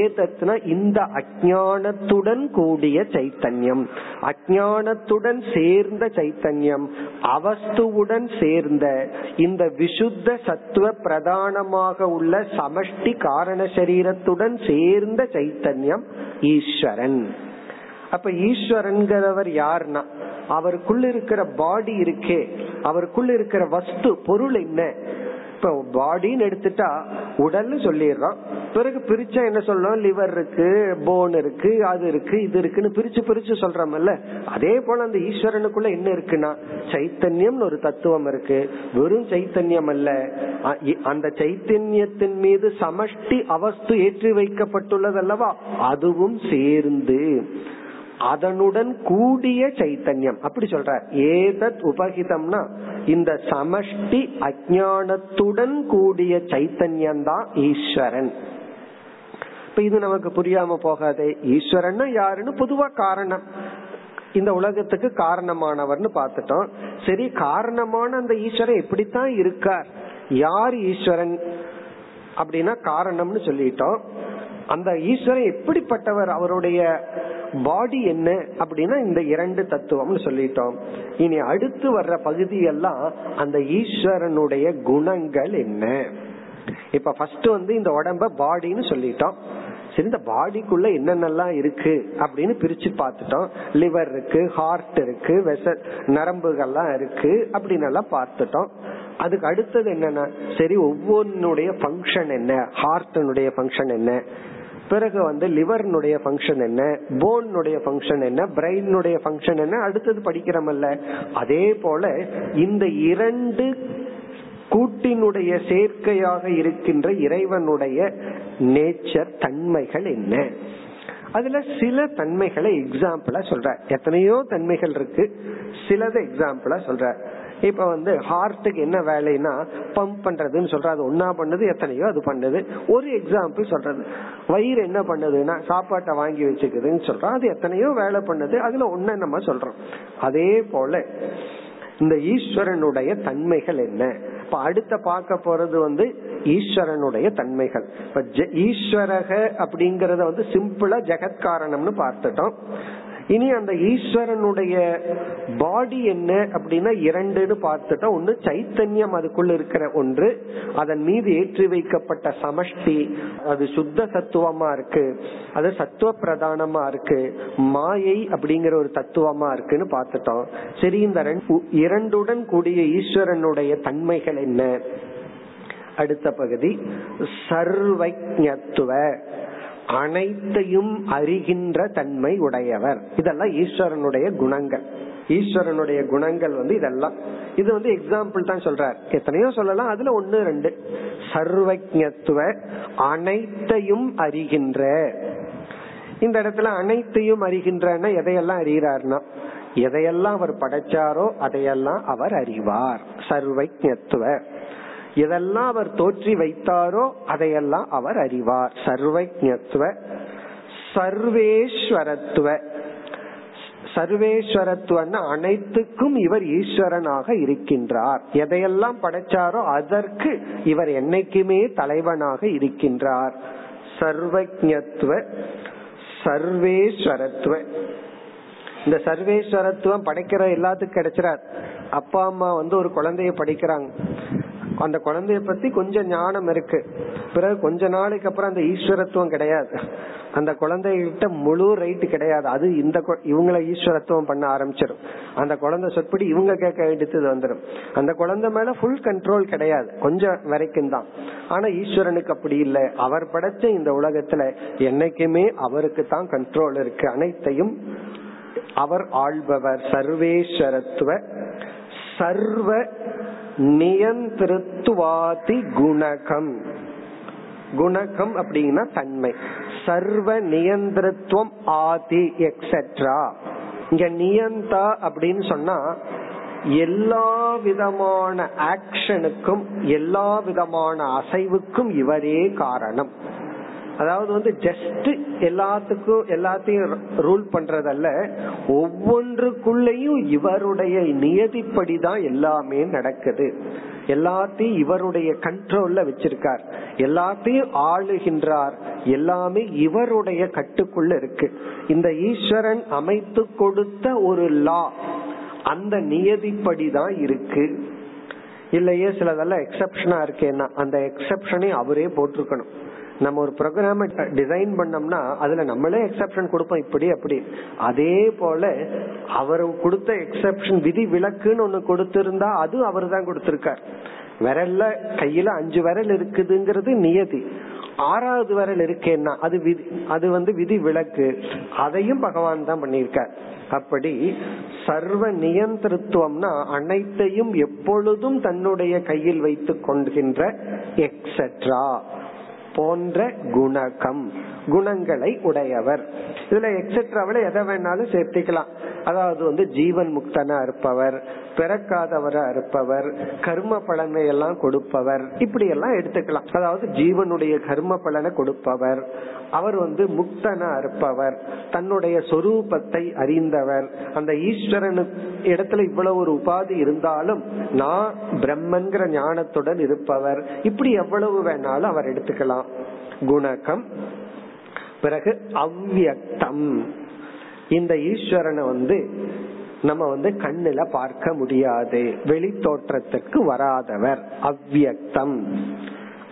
ஏதத்னா இந்த அஞ்ஞானத்துடன் கூடிய சைத்தன்யம், அஞ்ஞானத்துடன் சேர்ந்த சைத்தன்யம், அவஸ்துவுடன் சேர்ந்த இந்த விசுத்த சத்துவ பிரதானமாக உள்ள சமஷ்டி காரண சரீரத்துடன் சேர்ந்த சைத்தன்யம் ஈஸ்வரன். அப்ப ஈஸ்வரன்கிறவர் யாருன்னா அவருக்குள்ள இருக்கிற பாடி இருக்கே, அவருக்குள்ள இருக்கிற வஸ்து பொருள் என்ன? இப்ப பாடின்னு எடுத்துட்டா உடல்னு சொல்லிடுறோம். பிறகு பிரிச்சா என்ன சொல்றோம்? லிவர் இருக்கு, போன் இருக்கு, அது இருக்கு, இது இருக்குன்னு பிரிச்சு பிரிச்சு சொல்றோம்ல. அதே போல அந்த ஈஸ்வரனுக்குள்ள என்ன இருக்குன்னா சைத்தன்யம்னு ஒரு தத்துவம் இருக்கு. வெறும் சைத்தன்யம் அல்ல, அந்த சைத்தன்யத்தின் மீது சமஷ்டி அவஸ்து ஏற்றி வைக்கப்பட்டுள்ளது அல்லவா, அதுவும் சேர்ந்து அதனுடன் கூடிய சைத்தன்யம். அப்படி சொல்ற ஏதத் உபகிதம்னா இந்த சமஷ்டி அஞ்ஞானத்துடன் கூடிய சைத்தன்யம் தான் ஈஸ்வரன். இப்ப இது நமக்கு புரியாம போகாது. ஈஸ்வரன் யாருன்னு பொதுவா காரணம், இந்த உலகத்துக்கு காரணமானவர்னு பார்த்துட்டோம். சரி, காரணமான அந்த ஈஸ்வரன் எப்படித்தான் இருக்கார், யார் ஈஸ்வரன் அப்படின்னா காரணம்னு சொல்லிட்டோம். அந்த ஈஸ்வரன் எப்படிப்பட்டவர், அவருடைய பாடி என்ன அப்படின்னா இந்த இரண்டு தத்துவம்னு சொல்லிட்டோம். இனி அடுத்து வர்ற பகுதி எல்லாம் அந்த ஈஸ்வரனுடைய குணங்கள் என்ன. இப்ப ஃபர்ஸ்ட் வந்து இந்த உடம்ப பாடின்னு சொல்லிட்டோம். சரி, இந்த பாடிக்குள்ள என்னென்னலாம் இருக்கு அப்படின்னு பிரிச்சு பார்த்துட்டோம். லிவர் இருக்கு, ஹார்ட் இருக்கு, வெசல் நரம்புகள்லாம் இருக்கு அப்படின்னு எல்லாம் பார்த்துட்டோம். அதுக்கு அடுத்தது என்னன்னா சரி ஒவ்வொன்னுடைய ஃபங்க்ஷன் என்ன, ஹார்ட்டினுடைய ஃபங்க்ஷன் என்ன, பிறகு வந்து லிவர்னுடைய ஃபங்க்ஷன் என்ன, போன்னுடைய ஃபங்க்ஷன் என்ன, பிரெயினுடைய ஃபங்க்ஷன் என்ன, அடுத்தது படிக்கிறமல்ல. அதே போல இந்த இரண்டு கூட்டினுடைய சேர்க்கையாக இருக்கின்ற இறைவனுடைய நேச்சர் தன்மைகள் என்ன. அதுல சில தன்மைகளை எக்ஸாம்பிளா சொல்ற, எத்தனையோ தன்மைகள் இருக்கு, சிலதை எக்ஸாம்பிளா சொல்ற. இப்ப வந்து ஹார்ட்டுக்கு என்ன வேலைன்னா பம்ப் பண்றதுன்னு சொல்ற, அது ஒன்னா பண்ணுது எத்தனையோ அது பண்ணுது. ஒரு எக்ஸாம்பிள் சொல்றது, வயிறு என்ன பண்ணுதுன்னா சாப்பாட்டை வாங்கி வச்சுக்குதுன்னு சொல்றோம், அது எத்தனையோ வேலை பண்ணுது, அதுல ஒன்ன நம்ம சொல்றோம். அதே போல இந்த ஈஸ்வரனுடைய தன்மைகள் என்ன, இப்ப அடுத்த பார்க்க போறது வந்து ஈஸ்வரனுடைய தன்மைகள். இப்ப ஈஸ்வரக அப்படிங்கறத வந்து சிம்பிளா ஜெகத் காரணம்னு பார்த்துட்டோம். இனி அந்த ஈஸ்வரனுடைய பாடி என்ன அப்படின்னா இரண்டுன்னு பார்த்துட்டோம். ஒன்று சைத்தன்யம், அதுக்குள்ள இருக்கிற ஒன்று, அதன் மீது ஏற்றி வைக்கப்பட்ட சமஷ்டி, அது சுத்த சத்துவமா இருக்கு, அது சத்துவ பிரதானமா இருக்கு. மாயை அப்படிங்கிற ஒரு தத்துவமா இருக்குன்னு பார்த்துட்டோம். சரி, இந்த இரண்டுடன் கூடிய ஈஸ்வரனுடைய தன்மைகள் என்ன? அடுத்த பகுதி சர்வஜ்ஞத்துவ, அனைத்தையும் அறிகின்ற தன்மை உடையவர். இதெல்லாம் ஈஸ்வரனுடைய குணங்கள். ஈஸ்வரனுடைய குணங்கள் வந்து இதெல்லாம், இது வந்து எக்ஸாம்பிள் தான் சொல்றார், எத்தனையோ சொல்லலாம், அதுல ஒன்னு ரெண்டு. சர்வஜ்ஞத்துவ, அனைத்தையும் அறிகின்ற. இந்த இடத்துல அனைத்தையும் அறிகின்றன்னா எதையெல்லாம் அறிகிறார்னா, எதையெல்லாம் அவர் படைச்சாரோ அதையெல்லாம் அவர் அறிவார். சர்வஜ்ஞத்துவ, எதெல்லாம் அவர் தோற்றி வைத்தாரோ அதையெல்லாம் அவர் அறிவார். சர்வஜ்ஞத்துவ சர்வேஸ்வரத்துவ, சர்வேஸ்வரத்துவன்னா அனைத்துக்கும் இவர் ஈஸ்வரனாக இருக்கின்றார். எதையெல்லாம் படைச்சாரோ அதற்கு இவர் என்னைக்குமே தலைவனாக இருக்கின்றார். சர்வஜ்ஞத்துவ சர்வேஸ்வரத்துவ, இந்த சர்வேஸ்வரத்துவம் படைக்கிற எல்லாத்துக்கும் கிடைச்சிடார். அப்பா அம்மா வந்து ஒரு குழந்தைய படிக்கிறாங்க, அந்த குழந்தைய பத்தி கொஞ்சம் ஞானம் இருக்கு, பிறகு கொஞ்ச நாளைக்கு அப்புறம் அந்த ஈஸ்வரத்துவம் கிடையாது, அந்த குழந்தைகிட்ட முழு ரைட் கிடையாது, அது இந்த இவங்களை ஈஸ்வரத்துவம் பண்ண ஆரம்பிச்சிடும். அந்த குழந்தை சொற்படி இவங்க கேட்க வேண்டியது வந்துடும். அந்த குழந்தை மேல ஃபுல் கண்ட்ரோல் கிடையாது, கொஞ்சம் வரைக்கும் தான். ஆனா ஈஸ்வரனுக்கு அப்படி இல்லை, அவர் படைச்ச இந்த உலகத்துல என்னைக்குமே அவருக்கு தான் கண்ட்ரோல் இருக்கு. அனைத்தையும் அவர் ஆள்பவர். சர்வேஸ்வரத்துவ சர்வ நியந்திருத்துவாதி குணகம், குணகம் அப்படின்னா தன்மை. சர்வ நியந்திருத்துவம் ஆதி எக்ஸெட்ரா. இங்க நியந்தா அப்படின்னு சொன்னா எல்லா விதமான ஆக்ஷனுக்கும் எல்லா விதமான அசைவுக்கும் இவரே காரணம். அதாவது வந்து ஜஸ்ட் எல்லாத்துக்கும் எல்லாத்தையும் ரூல் பண்றதல்ல, ஒவ்வொன்றுக்குள்ளேயும் இவருடைய நியதிப்படிதான் எல்லாமே நடக்குது. எல்லாத்தையும் இவருடைய கண்ட்ரோல்ல வச்சிருக்கார், எல்லாத்தையும் ஆளுகின்றார், எல்லாமே இவருடைய கட்டுக்குள்ள இருக்கு. இந்த ஈஸ்வரன் அமைத்து கொடுத்த ஒரு லா, அந்த நியதிப்படிதான் இருக்கு. இல்லையே சிலதெல்லாம் எக்ஸப்ஷனா இருக்கேன்னா அந்த எக்ஸப்ஷனே அவரே போட்டிருக்கணும். நம்ம ஒரு ப்ரோக்ராம் டிசைன் பண்ணோம்னா அதுல நம்மளே எக்ஸப்ஷன் கொடுப்போம், இப்படி அப்படி. அதே போல அவர் கொடுத்த எக்ஸப்ஷன் விதி விலக்குன்னு ஒண்ணு கொடுத்திருந்தா அது அவர் தான் கொடுத்திருக்கார். விரல்ல கையில அஞ்சு விரல் இருக்குதுங்கிறது நியதி, ஆறாவது விரல் இருக்கேன்னா அது விதி, அது வந்து விதி விலக்கு, அதையும் பகவான் தான் பண்ணியிருக்கார். அப்படி சர்வ நியந்திரத்துவம்னா அனைத்தையும் எப்பொழுதும் தன்னுடைய கையில் வைத்து கொள்கின்ற எக்ஸெட்ரா போன்ற குணகம், குணங்களை உடையவர். இதுல எக்ஸெட்ராவில எதை வேணாலும் சேர்த்திக்கலாம். அதாவது வந்து ஜீவன் முக்தனா இருப்பவர், பிறக்காதவரா இருப்பவர், கர்ம பலனை எல்லாம் கொடுப்பவர், இப்படி எல்லாம் எடுத்துக்கலாம். அதாவது ஜீவனுடைய கர்ம பலனை கொடுப்பவர், அவர் வந்து முக்தனா இருப்பவர், தன்னுடைய சொரூபத்தை அறிந்தவர். அந்த ஈஸ்வரனு இடத்துல இவ்வளவு ஒரு உபாதி இருந்தாலும் நான் பிரம்மன்கிற ஞானத்துடன் இருப்பவர், இப்படி எவ்வளவு வேணாலும் அவர் எடுத்துக்கலாம் குணகம். பிறகு அவ்யக்தம், இந்த ஈஸ்வரனை வந்து நம்ம வந்து கண்ணுல பார்க்க முடியாது, வெளி தோற்றத்துக்கு வராதவர், அவ்யக்தம்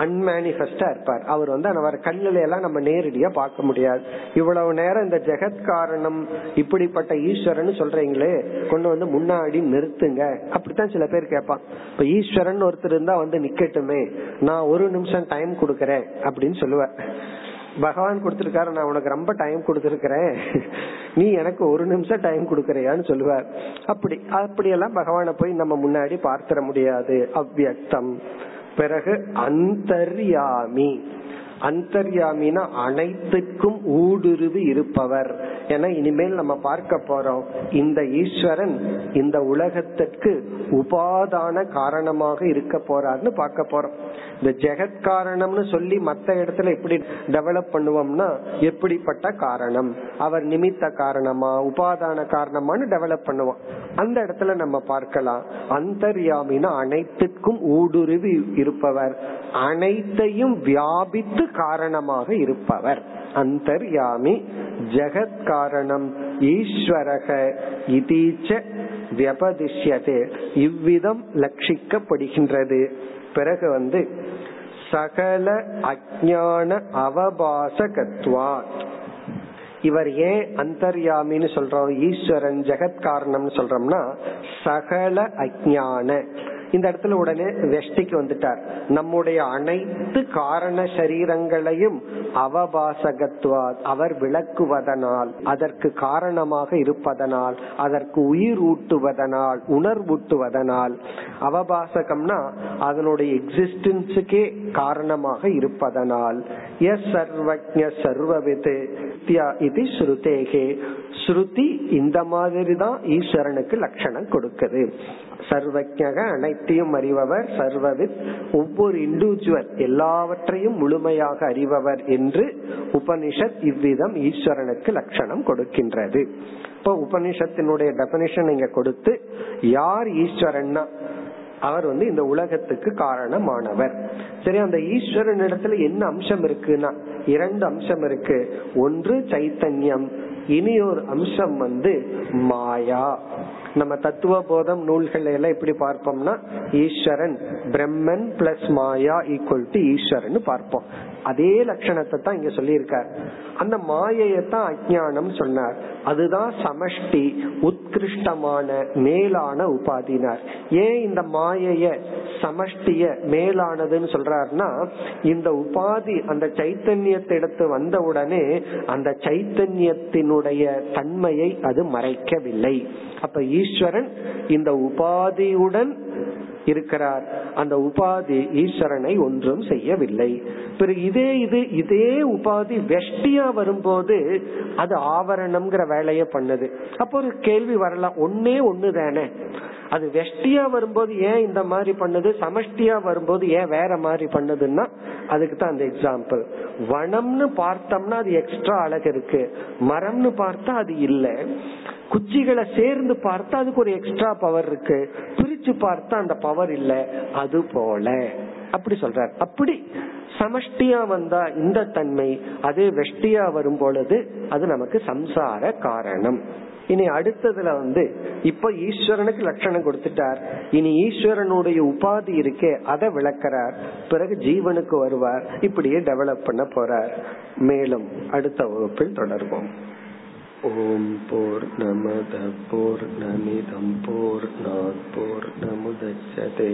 அன்மேனிஃபெஸ்டா இருப்பார். அவர் வந்து அவர் கண்ணுல எல்லாம் நம்ம நேரடியா பார்க்க முடியாது. இவ்வளவு நேரம் இந்த ஜெகத் காரணம் இப்படிப்பட்ட ஈஸ்வரன் சொல்றீங்களே கொண்டு வந்து முன்னாடி நிறுத்துங்க, அப்படித்தான் சில பேர் கேட்பான். இப்ப ஈஸ்வரன் ஒருத்தர் இருந்தா வந்து நிக்கட்டுமே, நான் ஒரு நிமிஷம் டைம் கொடுக்கறேன் அப்படின்னு சொல்லுவேன். பகவான் கொடுத்திருக்காரு, நான் உனக்கு ரொம்ப டைம் கொடுத்திருக்கிறேன், நீ எனக்கு ஒரு நிமிஷம் டைம் கொடுக்கறியான்னு சொல்லுவார். அப்படி அப்படியெல்லாம் பகவானை போய் நம்ம முன்னாடி பார்த்திட முடியாது, அவ்யக்தம். பிறகு அந்தர்யாமி, அந்தர்யாமினா அனைத்துக்கும் ஊடுருவி இருப்பவர். என இனிமேல் நம்ம பார்க்க போறோம், இந்த ஈஸ்வரன் இந்த உலகத்திற்கு உபாதான காரணமாக இருக்க போறார்னு பார்க்க போறோம். இந்த ஜெகத் காரணம்னு சொல்லி மத்த இடத்துல எப்படி டெவலப் பண்ணுவோம்னா, எப்படிப்பட்ட காரணம், அவர் நிமித்த காரணமா உபாதான காரணமானு டெவலப் பண்ணுவோம். அந்த இடத்துல நம்ம பார்க்கலாம், அந்தர்யாமினா அனைத்துக்கும் ஊடுருவி இருப்பவர், அனைத்தையும் வியாபித்து காரணமாக இருப்பவர். அந்தர்யாமி ஜெகத் காரணம் ஈஸ்வரக இதீச்ச வியபதிஷ்யதே, இவ்விதம் லட்சிக்கப்படுகின்றது. பிறகு வந்து சகல அஜ்ஞான அவபாசகத்வாத், இவர் ஏன் அந்தர்யாமின்னு சொல்றோம், ஈஸ்வரன் ஜெகத் காரணம்னு சொல்றோம்னா, சகல அஜ்ஞான, இந்த இடத்துல உடனே வெஷ்டிக்கு வந்துட்டார், நம்முடைய அனைத்து காரண சரீரங்களையும் அவபாசகத்வாத், அவர் விளக்குவதனால், அதற்கு காரணமாக இருப்பதனால், அதற்கு உயிரூட்டுவதனால், உணர்வூட்டுவதனால், அவபாசகம்னா அதனுடைய எக்ஸிஸ்டன்ஸுக்கே காரணமாக இருப்பதனால், எஸ் சர்வஜ்ஞ சர்வவித் இதி ஸ்ருதேகே, ஸ்ருதி இந்த மாதிரி தான் ஈஸ்வரனுக்கு லட்சணம் கொடுக்குது. சர்வஜ்ஞக அனைத்தையும் அறிபவர், சர்வவித் ஒவ்வொரு இண்டிவிஜுவல் எல்லாவற்றையும் முழுமையாக அறிபவர் என்று உபனிஷத் இவ்விதம் ஈஸ்வரனுக்கு லட்சணம் கொடுக்கின்றது. இப்ப உபனிஷத்தினுடைய டெபினிஷன் இங்க கொடுத்து, யார் ஈஸ்வரன்னா அவர் வந்து இந்த உலகத்துக்கு காரணமானவர். சரி, அந்த ஈஸ்வரன் இடத்துல என்ன அம்சம் இருக்குன்னா, இரண்டு அம்சம் இருக்கு. ஒன்று சைத்தன்யம், இனி ஒரு அம்சம் வந்து மாயா. நம்ம தத்துவ போதம் நூல்கள் எல்லாம் எப்படி பார்ப்போம்னா, Eswaran Brahman plus maya equal to Eswaran பார்ப்போம். அதே லட்சணத்தை தான் இங்க சொல்லியிருக்கார். அந்த மாயையத்தான் அஜ்ஞானம் சொன்னார். அதுதான் சமஷ்டி உத்கிருஷ்டமான மேலான உபாதினார். ஏன் இந்த மாயைய சமஷ்டிய மேலானதுன்னு சொல்றாருன்னா, இந்த உபாதி அந்த சைத்தன்யத்தை எடுத்து வந்த உடனே அந்த சைத்தன்யத்தினுடைய தன்மையை அது மறைக்கவில்லை. அப்ப ஈஸ்வரன் இந்த உபாதியுடன் இருக்கிறார், அந்த உபாதி ஈஸ்வரனை ஒன்றும் செய்யவில்லை. இதே இது இதே உபாதி வெஷ்டியா வரும்போது அது ஆவரணம்ங்கிற வேலைய பண்ணுது. அப்போ ஒரு கேள்வி வரலாம், ஒன்னே ஒன்னு தானே, அது வெஷ்டியா வரும்போது ஏன் இந்த மாதிரி பண்ணுது, சமஷ்டியா வரும்போது ஏன் வேற மாதிரி பண்ணுதுன்னா, அதுக்கு தான் அந்த எக்ஸாம்பிள். வனம்னு பார்த்தோம்னா அது எக்ஸ்ட்ரா அழகு இருக்கு, மரம்னு பார்த்தா அது இல்லை, குச்சிகளை சேர்ந்து பார்த்தா அதுக்கு ஒரு எக்ஸ்ட்ரா பவர் இருக்கு, பிரிச்சு பார்த்தா அந்த பவர் இல்லை, அது போல அப்படி சொல்றார். அப்படி சமஷ்டியா வந்தா இந்த தன்மை, அதே வெஷ்டியா வரும் பொழுது அது நமக்கு சம்சார காரணம். இனி அடுத்ததுல வந்து இப்ப ஈஸ்வரனுக்கு லட்சணம் கொடுத்துட்டார், இனி ஈஸ்வரனுடைய உபாதி இருக்கே அதை விளக்கிறார். பிறகு ஜீவனுக்கு வருவார். இப்படியே டெவலப் பண்ண போறார். மேலும் அடுத்த வகுப்பில் தொடர்வோம். ஓம் பூர்ணமத பூர்ணமிதம் பூர்ணாத் பூர்ணமுதச்யதே,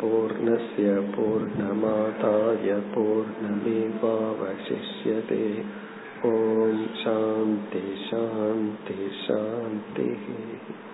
பூர்ணஸ்ய பூர்ணமாதாய பூர்ணமேவாவசிஷ்யதே. ஓம் சாந்தி சாந்தி சாந்தி.